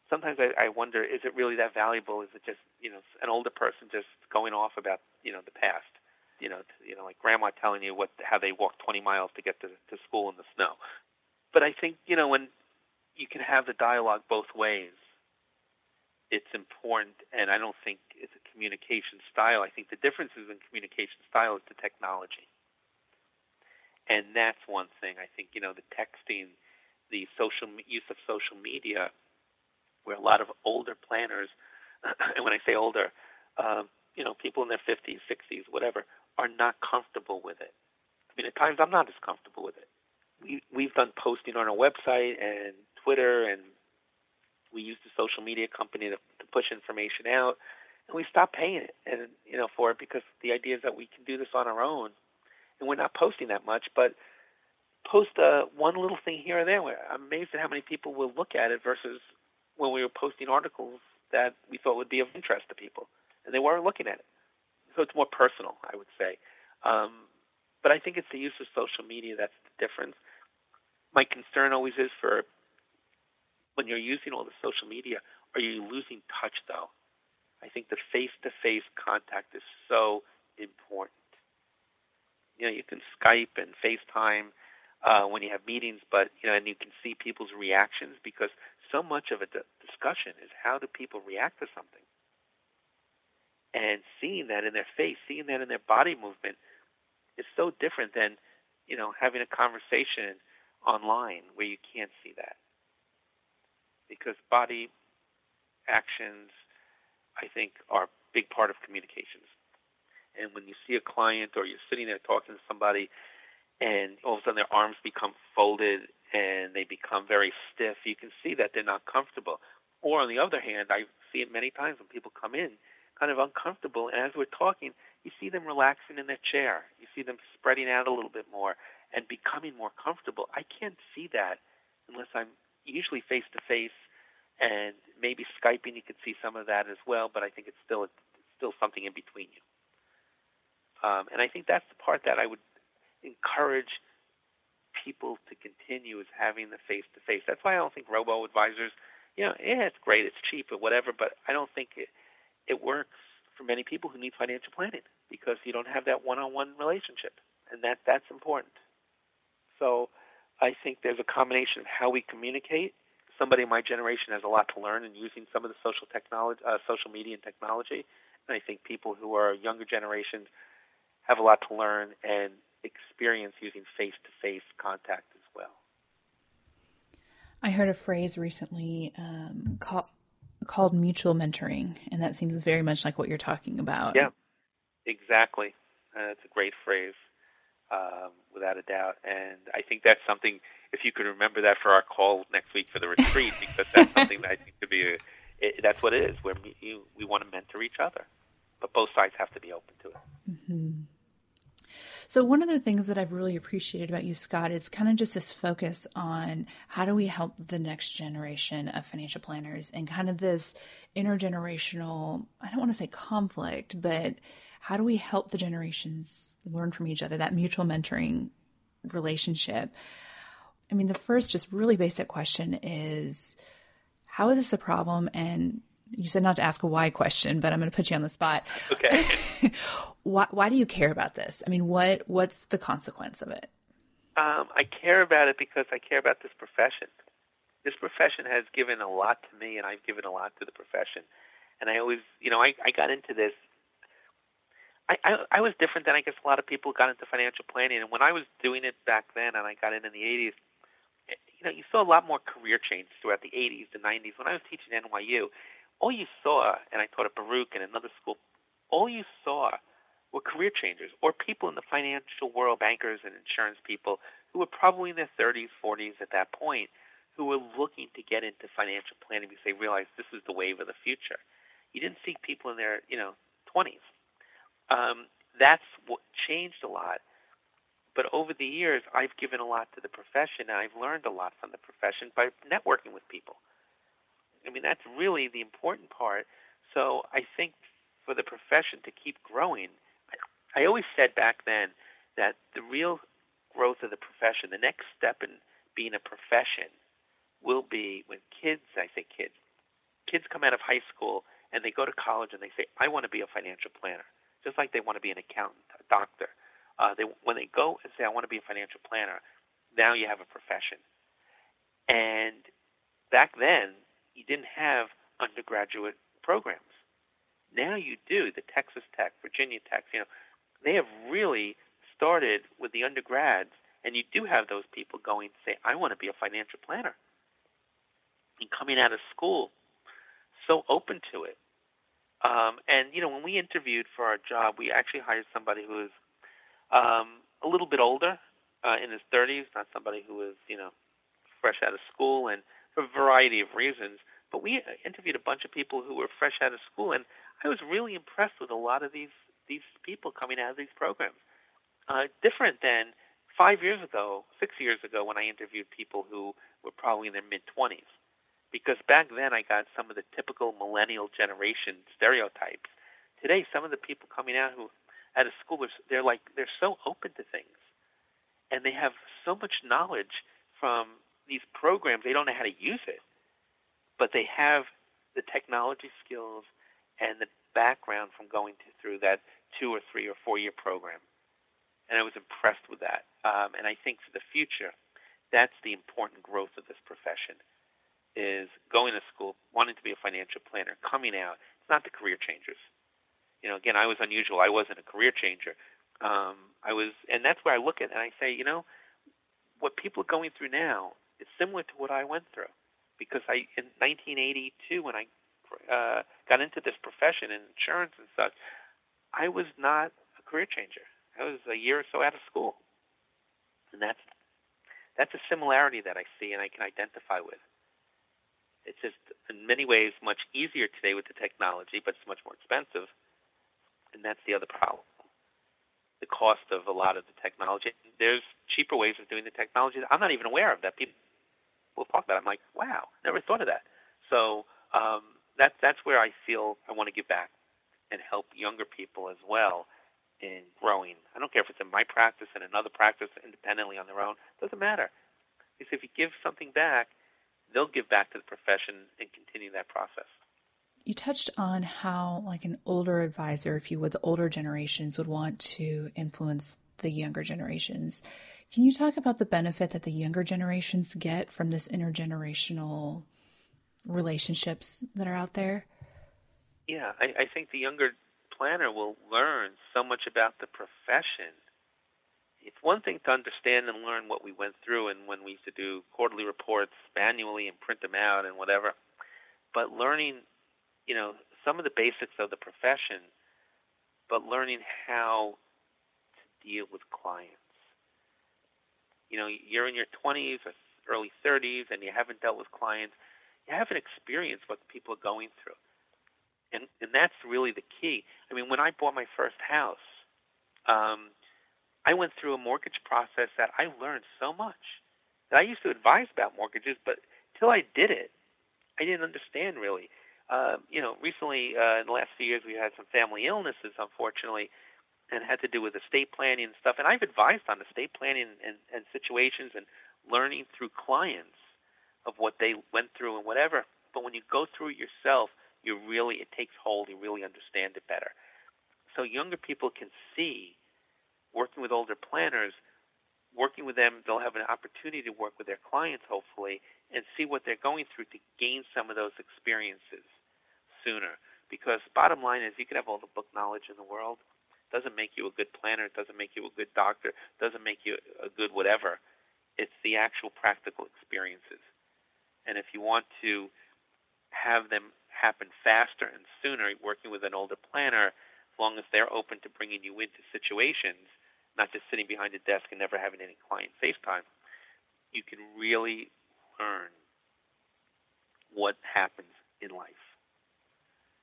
Sometimes I wonder, is it really that valuable? Is it just, you know, an older person just going off about, you know, the past, you know, like grandma telling you how they walked 20 miles to get to school in the snow. But I think, you know, when you can have the dialogue both ways, it's important. And I don't think it's a communication style. I think the differences in communication style is the technology. And that's one thing. I think, you know, the texting, the social use of social media, where a lot of older planners, and when I say older, you know, people in their 50s, 60s, whatever, are not comfortable with it. I mean, at times I'm not as comfortable with it. We've done posting on our website and Twitter, and we use the social media company to push information out, and we stopped paying it, and you know, for it, because the idea is that we can do this on our own. And we're not posting that much, but post one little thing here or there. I'm amazed at how many people will look at it versus when we were posting articles that we thought would be of interest to people, and they weren't looking at it. So it's more personal, I would say. But I think it's the use of social media that's the difference. My concern always is for when you're using all the social media, are you losing touch, though? I think the face-to-face contact is so important. You know, you can Skype and FaceTime when you have meetings, but, you know, and you can see people's reactions, because so much of a discussion is how do people react to something. And seeing that in their face, seeing that in their body movement is so different than, you know, having a conversation online where you can't see that. Because body actions, I think, are a big part of communications. And when you see a client or you're sitting there talking to somebody and all of a sudden their arms become folded and they become very stiff, you can see that they're not comfortable. Or on the other hand, I see it many times when people come in kind of uncomfortable, and as we're talking, you see them relaxing in their chair. You see them spreading out a little bit more and becoming more comfortable. I can't see that unless I'm usually face-to-face, and maybe Skyping you could see some of that as well, but I think it's still something in between you. And I think that's the part that I would encourage people to continue, is having the face-to-face. That's why I don't think robo-advisors, you know, yeah, it's great, it's cheap or whatever, but I don't think it works for many people who need financial planning, because you don't have that one-on-one relationship, and that's important. So I think there's a combination of how we communicate, somebody in my generation has a lot to learn in using some of the social media and technology. And I think people who are younger generations have a lot to learn and experience using face-to-face contact as well. I heard a phrase recently called mutual mentoring, and that seems very much like what you're talking about. Yeah, exactly. It's a great phrase, without a doubt. And I think that's something, if you could remember that for our call next week for the retreat, because that's something that I think could be that's what it is. Where we want to mentor each other, but both sides have to be open to it. Mm-hmm. So one of the things that I've really appreciated about you, Scott, is kind of just this focus on how do we help the next generation of financial planners and kind of this intergenerational, I don't want to say conflict, but how do we help the generations learn from each other, that mutual mentoring relationship? I mean, the first just really basic question is, how is this a problem? And you said not to ask a why question, but I'm going to put you on the spot. Okay. Why do you care about this? I mean, what's the consequence of it? I care about it because I care about this profession. This profession has given a lot to me, and I've given a lot to the profession. And I always, I got into this. I was different than I guess a lot of people got into financial planning. And when I was doing it back then, and I got in the 80s, you saw a lot more career changes throughout the 80s, the 90s. When I was teaching at NYU, all you saw, and I taught at Baruch and another school, all you saw were career changers or people in the financial world, bankers and insurance people who were probably in their 30s, 40s at that point, who were looking to get into financial planning because they realized this is the wave of the future. You didn't see people in their, 20s. That's what changed a lot. But over the years, I've given a lot to the profession, and I've learned a lot from the profession by networking with people. I mean, that's really the important part. So I think for the profession to keep growing, I always said back then that the real growth of the profession, the next step in being a profession will be when kids come out of high school and they go to college and they say, I want to be a financial planner, just like they want to be an accountant, a doctor. When they go and say, I want to be a financial planner, now you have a profession. And back then, you didn't have undergraduate programs. Now you do. The Texas Tech, Virginia Tech, they have really started with the undergrads, and you do have those people going to say, I want to be a financial planner. And coming out of school, so open to it. When we interviewed for our job, we actually hired somebody who was a little bit older, in his 30s, not somebody who was, fresh out of school, and for a variety of reasons. But we interviewed a bunch of people who were fresh out of school, and I was really impressed with a lot of these people coming out of these programs. Different than 6 years ago when I interviewed people who were probably in their mid-20s. Because back then I got some of the typical millennial generation stereotypes. Today, some of the people coming out who out of school, they're so open to things. And they have so much knowledge from these programs. They don't know how to use it. But they have the technology skills and the background from going through that 2 or 3 or 4 year program. And I was impressed with that. And I think for the future, that's the important growth of this profession, is going to school, wanting to be a financial planner, coming out. It's not the career changers. Again, I was unusual. I wasn't a career changer. And that's where I look at it and I say, what people are going through now is similar to what I went through. Because in 1982, when I got into this profession in insurance and such, I was not a career changer. I was a year or so out of school. And that's a similarity that I see and I can identify with. It's just, in many ways, much easier today with the technology, but it's much more expensive. And that's the other problem, the cost of a lot of the technology. There's cheaper ways of doing the technology that I'm not even aware of that people talk about it. I'm like, wow, never thought of that. So that's where I feel I want to give back and help younger people as well in growing. I don't care if it's in my practice and another practice independently on their own. It doesn't matter. Because if you give something back, they'll give back to the profession and continue that process. You touched on how like an older advisor, if you would, the older generations would want to influence the younger generations. Can you talk about the benefit that the younger generations get from this intergenerational relationships that are out there? Yeah, I think the younger planner will learn so much about the profession. It's one thing to understand and learn what we went through and when we used to do quarterly reports manually and print them out and whatever, but learning, you know, some of the basics of the profession, but learning how to deal with clients. You know, you're in your 20s or early 30s and you haven't dealt with clients. You haven't experienced what people are going through. And that's really the key. I mean, when I bought my first house, I went through a mortgage process that I learned so much. That I used to advise about mortgages, but till I did it, I didn't understand really. You know, recently in the last few years, we had some family illnesses, unfortunately, and had to do with estate planning and stuff. And I've advised on estate planning and situations and learning through clients of what they went through and whatever. But when you go through it yourself, you really, it takes hold. You really understand it better. So younger people can see, working with older planners, working with them, they'll have an opportunity to work with their clients, hopefully, and see what they're going through to gain some of those experiences sooner. Because bottom line is, you can have all the book knowledge in the world. It doesn't make you a good planner. It doesn't make you a good doctor. It doesn't make you a good whatever. It's the actual practical experiences. And if you want to have them happen faster and sooner, working with an older planner, as long as they're open to bringing you into situations, not just sitting behind a desk and never having any client face time, you can really learn what happens in life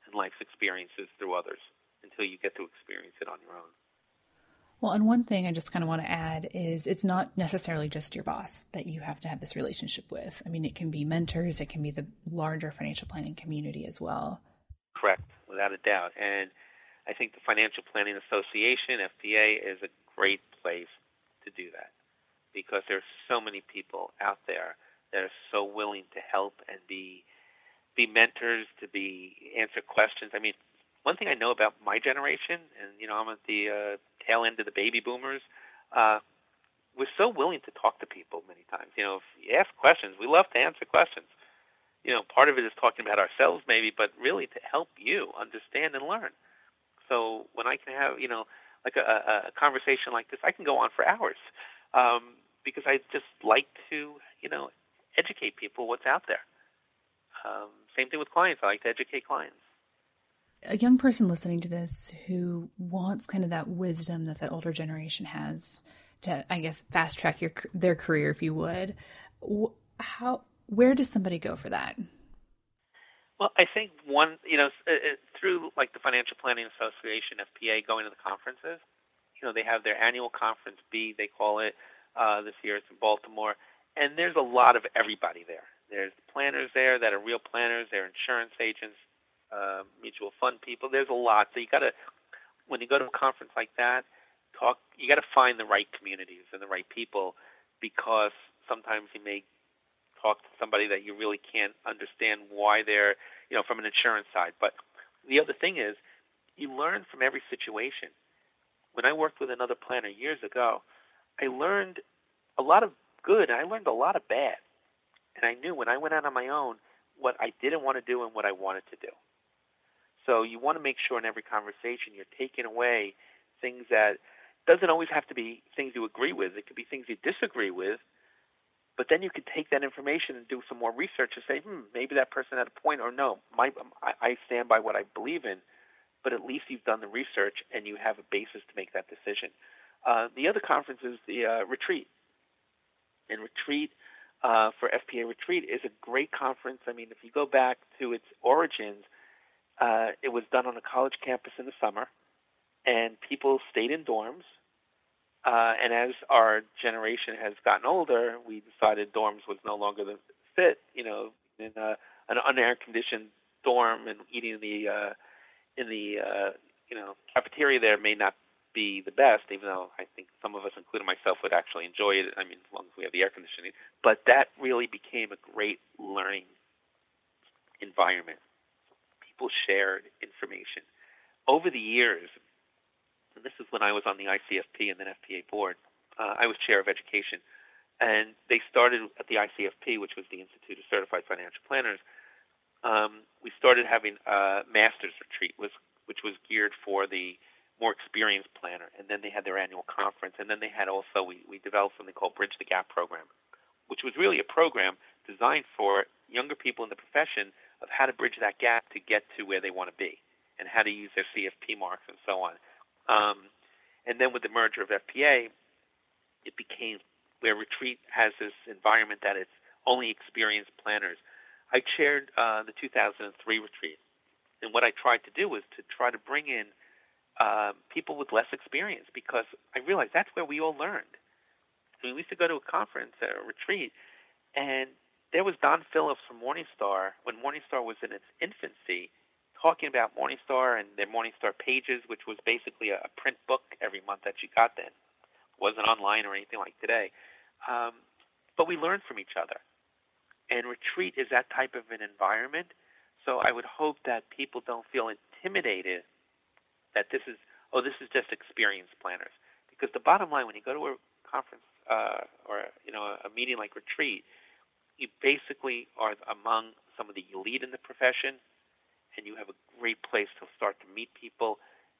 and life's experiences through others until you get to experience it on your own. Well, and one thing I just kind of want to add is it's not necessarily just your boss that you have to have this relationship with. I mean, it can be mentors. It can be the larger financial planning community as well. Correct, without a doubt. And I think the Financial Planning Association, FPA, is a great place to do that because there are so many people out there that are so willing to help and be mentors, to be answer questions. I mean, one thing I know about my generation, and, you know, I'm at the tail end of the baby boomers, we're so willing to talk to people many times. You know, if you ask questions, we love to answer questions. You know, part of it is talking about ourselves maybe, but really to help you understand and learn. So when I can have, you know, like a conversation like this, I can go on for hours because I just like to, you know, educate people what's out there. Same thing with clients. I like to educate clients. A young person listening to this who wants kind of that wisdom that that older generation has to, I guess, fast track their career, if you would, where does somebody go for that? Well, I think one, you know, through like the Financial Planning Association, FPA, going to the conferences, you know, they have their annual conference B, they call it, this year it's in Baltimore, and there's a lot of everybody there. There's planners there that are real planners, they're insurance agents, mutual fund people. There's a lot. So you got to, when you go to a conference like that, you got to find the right communities and the right people, because sometimes you may talk to somebody that you really can't understand why they're, you know, from an insurance side. But the other thing is you learn from every situation. When I worked with another planner years ago, I learned a lot of good and I learned a lot of bad. And I knew when I went out on my own what I didn't want to do and what I wanted to do. So you want to make sure in every conversation you're taking away things that doesn't always have to be things you agree with. It could be things you disagree with, but then you could take that information and do some more research and say, maybe that person had a point, or no, I stand by what I believe in, but at least you've done the research and you have a basis to make that decision. The other conference is the retreat. And retreat, for FPA retreat, is a great conference. I mean, if you go back to its origins, it was done on a college campus in the summer, and people stayed in dorms. And as our generation has gotten older, we decided dorms was no longer the fit, you know, in an unair-conditioned dorm and eating in the you know, cafeteria there may not be the best, even though I think some of us, including myself, would actually enjoy it, I mean, as long as we have the air conditioning. But that really became a great learning environment. People shared information. Over the years, and this is when I was on the ICFP and then FPA board, I was chair of education. And they started at the ICFP, which was the Institute of Certified Financial Planners, we started having a master's retreat, which was geared for the more experienced planner. And then they had their annual conference. And then they had also, we developed something called Bridge the Gap program, which was really a program designed for younger people in the profession of how to bridge that gap to get to where they want to be and how to use their CFP marks and so on. And then with the merger of FPA, it became where retreat has this environment that it's only experienced planners. I chaired the 2003 retreat, and what I tried to do was to try to bring in people with less experience, because I realized that's where we all learned. I mean, we used to go to a conference or a retreat, and there was Don Phillips from Morningstar when Morningstar was in its infancy, talking about Morningstar and their Morningstar Pages, which was basically a print book every month that you got then. It wasn't online or anything like today. But we learned from each other. And retreat is that type of an environment. So I would hope that people don't feel intimidated that this is just experienced planners. Because the bottom line, when you go to a conference or a meeting like retreat, you basically are among some of the elite in the profession, and you have a great place to start to meet people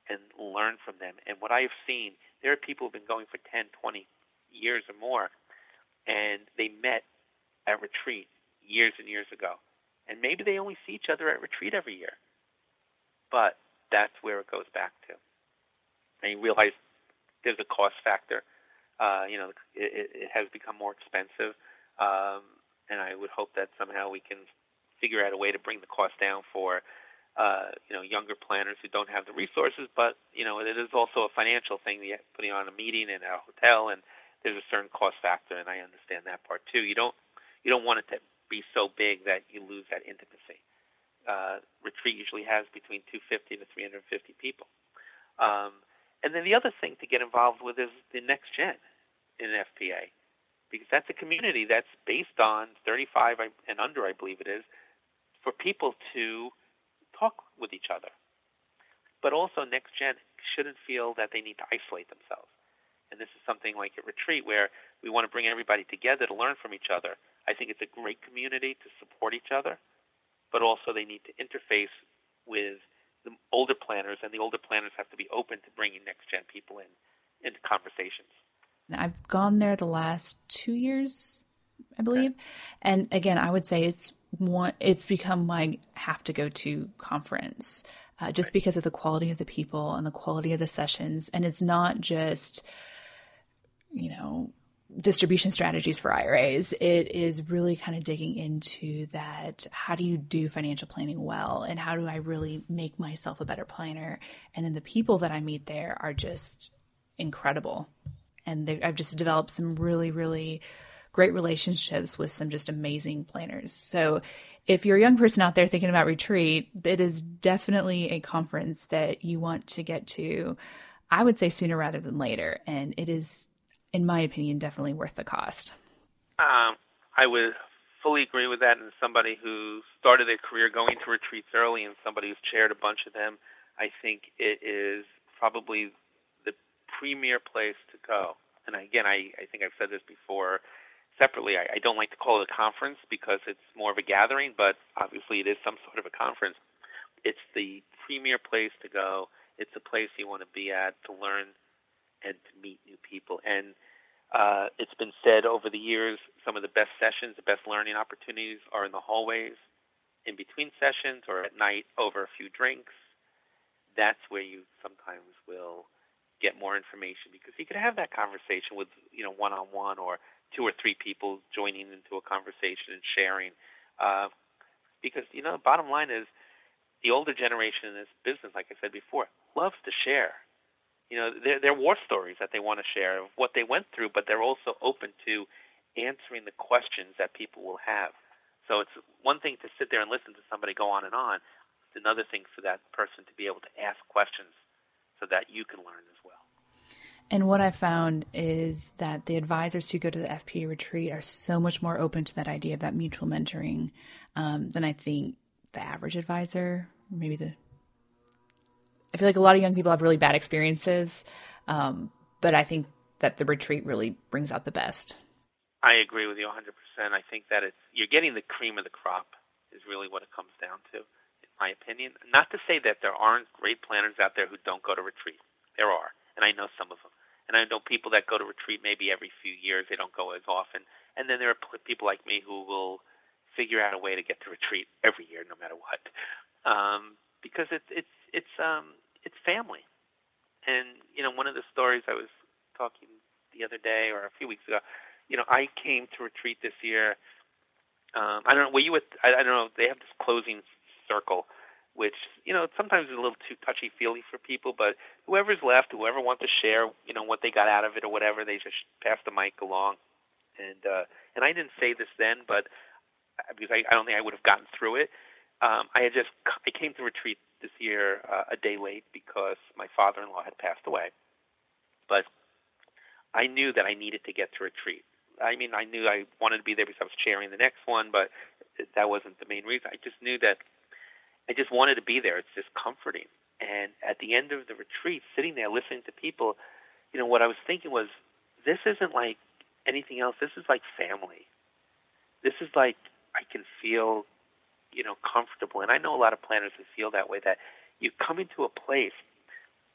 and learn from them. And what I have seen, there are people who have been going for 10, 20 years or more, and they met at retreat years and years ago. And maybe they only see each other at retreat every year. But that's where it goes back to. And you realize there's a cost factor. It has become more expensive. And I would hope that somehow we can figure out a way to bring the cost down for younger planners who don't have the resources. But it is also a financial thing, putting on a meeting in a hotel, and there's a certain cost factor, and I understand that part too. You don't want it to be so big that you lose that intimacy. Retreat usually has between 250 to 350 people. And then the other thing to get involved with is the next gen in FPA, because that's a community that's based on 35 and under, I believe it is, for people to talk with each other. But also next gen shouldn't feel that they need to isolate themselves. And this is something like a retreat where we want to bring everybody together to learn from each other. I think it's a great community to support each other, but also they need to interface with the older planners, and the older planners have to be open to bringing next-gen people into conversations. I've gone there the last 2 years, I believe. Okay. And again, I would say it's become my have-to-go-to conference, just because of the quality of the people and the quality of the sessions. And it's not just, distribution strategies for IRAs. It is really kind of digging into that. How do you do financial planning well? And how do I really make myself a better planner? And then the people that I meet there are just incredible. And I've just developed some really, really great relationships with some just amazing planners. So if you're a young person out there thinking about retreat, it is definitely a conference that you want to get to, I would say sooner rather than later. And it is, in my opinion, definitely worth the cost. I would fully agree with that. And somebody who started their career going to retreats early and somebody who's chaired a bunch of them, I think it is probably the premier place to go. And again, I think I've said this before separately. I don't like to call it a conference because it's more of a gathering, but obviously it is some sort of a conference. It's the premier place to go. It's a place you want to be at to learn and to meet new people. And it's been said over the years, some of the best sessions, the best learning opportunities are in the hallways, in between sessions, or at night over a few drinks. That's where you sometimes will get more information, because you could have that conversation with, one-on-one, or two or three people joining into a conversation and sharing. Because, the bottom line is the older generation in this business, like I said before, loves to share. They're war stories that they want to share of what they went through, but they're also open to answering the questions that people will have. So it's one thing to sit there and listen to somebody go on and on. It's another thing for that person to be able to ask questions so that you can learn as well. And what I found is that the advisors who go to the FPA retreat are so much more open to that idea of that mutual mentoring than I think the average advisor, I feel like a lot of young people have really bad experiences, but I think that the retreat really brings out the best. I agree with you 100%. I think that you're getting the cream of the crop is really what it comes down to, in my opinion. Not to say that there aren't great planners out there who don't go to retreat. There are, and I know some of them. And I know people that go to retreat maybe every few years. They don't go as often. And then there are people like me who will figure out a way to get to retreat every year, no matter what, because it's family. And you know, one of the stories I was talking the other day or a few weeks ago, you know, I came to retreat this year. I don't know. Were you at? I don't know. They have this closing circle, which, you know, sometimes is a little too touchy-feely for people, but whoever's left, whoever wants to share, you know, what they got out of it or whatever, they just pass the mic along. And I didn't say this then, but because I don't think I would have gotten through it. I came to retreat this year a day late because my father-in-law had passed away. But I knew that I needed to get to retreat. I mean, I knew I wanted to be there because I was chairing the next one, but that wasn't the main reason. I just knew that I just wanted to be there. It's just comforting. And at the end of the retreat, sitting there listening to people, you know, what I was thinking was, this isn't like anything else. This is like family. This is like I can feel, you know, comfortable. And I know a lot of planners who feel that way, that you come into a place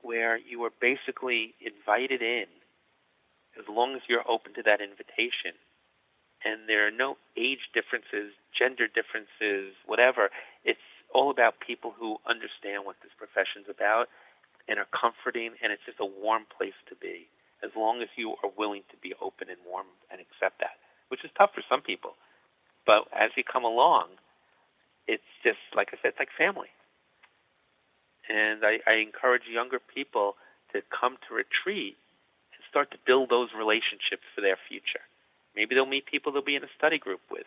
where you are basically invited in as long as you're open to that invitation. And there are no age differences, gender differences, whatever. It's all about people who understand what this profession's about and are comforting, and it's just a warm place to be, as long as you are willing to be open and warm and accept that, which is tough for some people. But as you come along, it's just, like I said, it's like family. And I encourage younger people to come to retreat and start to build those relationships for their future. Maybe they'll meet people they'll be in a study group with.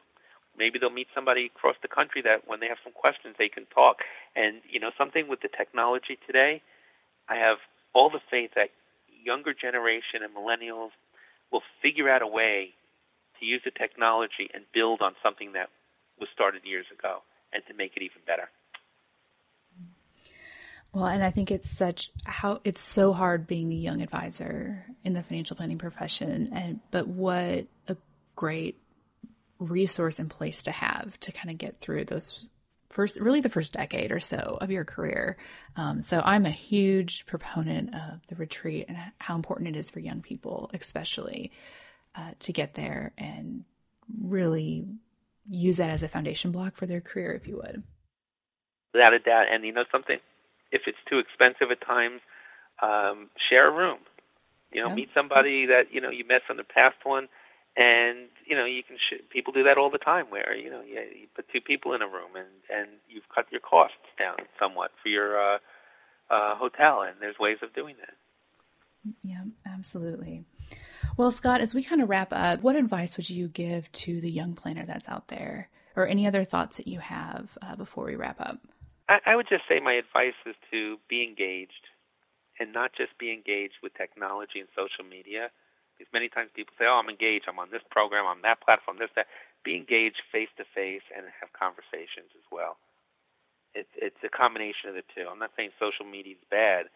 Maybe they'll meet somebody across the country that when they have some questions, they can talk. And, you know, something with the technology today, I have all the faith that younger generation and millennials will figure out a way to use the technology and build on something that was started years ago and to make it even better. Well, and I think it's so hard being a young advisor in the financial planning profession, but what a great resource and place to have to kind of get through those the first decade or so of your career. So I'm a huge proponent of the retreat and how important it is for young people, especially to get there and really use that as a foundation block for their career, if you would. Without a doubt. And you know something, if it's too expensive at times, share a room, you know, meet somebody that, you know, you met from the past one. And, you know, you can people do that all the time where, you know, you put two people in a room and you've cut your costs down somewhat for your hotel, and there's ways of doing that. Yeah, absolutely. Well, Scott, as we kind of wrap up, what advice would you give to the young planner that's out there, or any other thoughts that you have before we wrap up? I would just say my advice is to be engaged, and not just be engaged with technology and social media. Because many times people say, oh, I'm engaged, I'm on this program, I'm that platform, this, that. Be engaged face-to-face and have conversations as well. It's a combination of the two. I'm not saying social media is bad.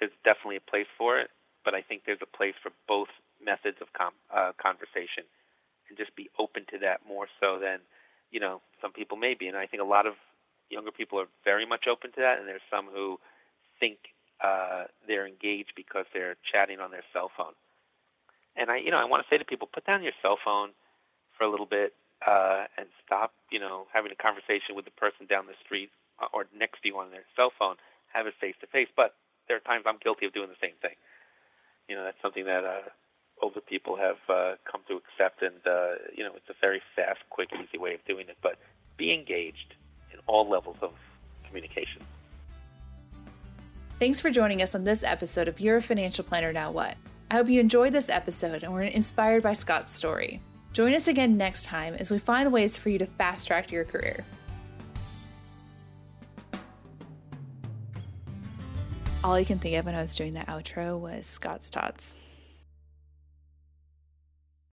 There's definitely a place for it, but I think there's a place for both methods of conversation, and just be open to that more so than, you know, some people may be. And I think a lot of younger people are very much open to that, and there's some who think they're engaged because they're chatting on their cell phone. And I want to say to people, put down your cell phone for a little bit and stop, you know, having a conversation with the person down the street or next to you on their cell phone. Have it face-to-face. But there are times I'm guilty of doing the same thing. You know, that's something that older people have come to accept, and, you know, it's a very fast, quick, easy way of doing it. But be engaged in all levels of communication. Thanks for joining us on this episode of You're a Financial Planner, Now What? I hope you enjoyed this episode and were inspired by Scott's story. Join us again next time as we find ways for you to fast-track your career. All I can think of when I was doing that outro was Scott's Tots.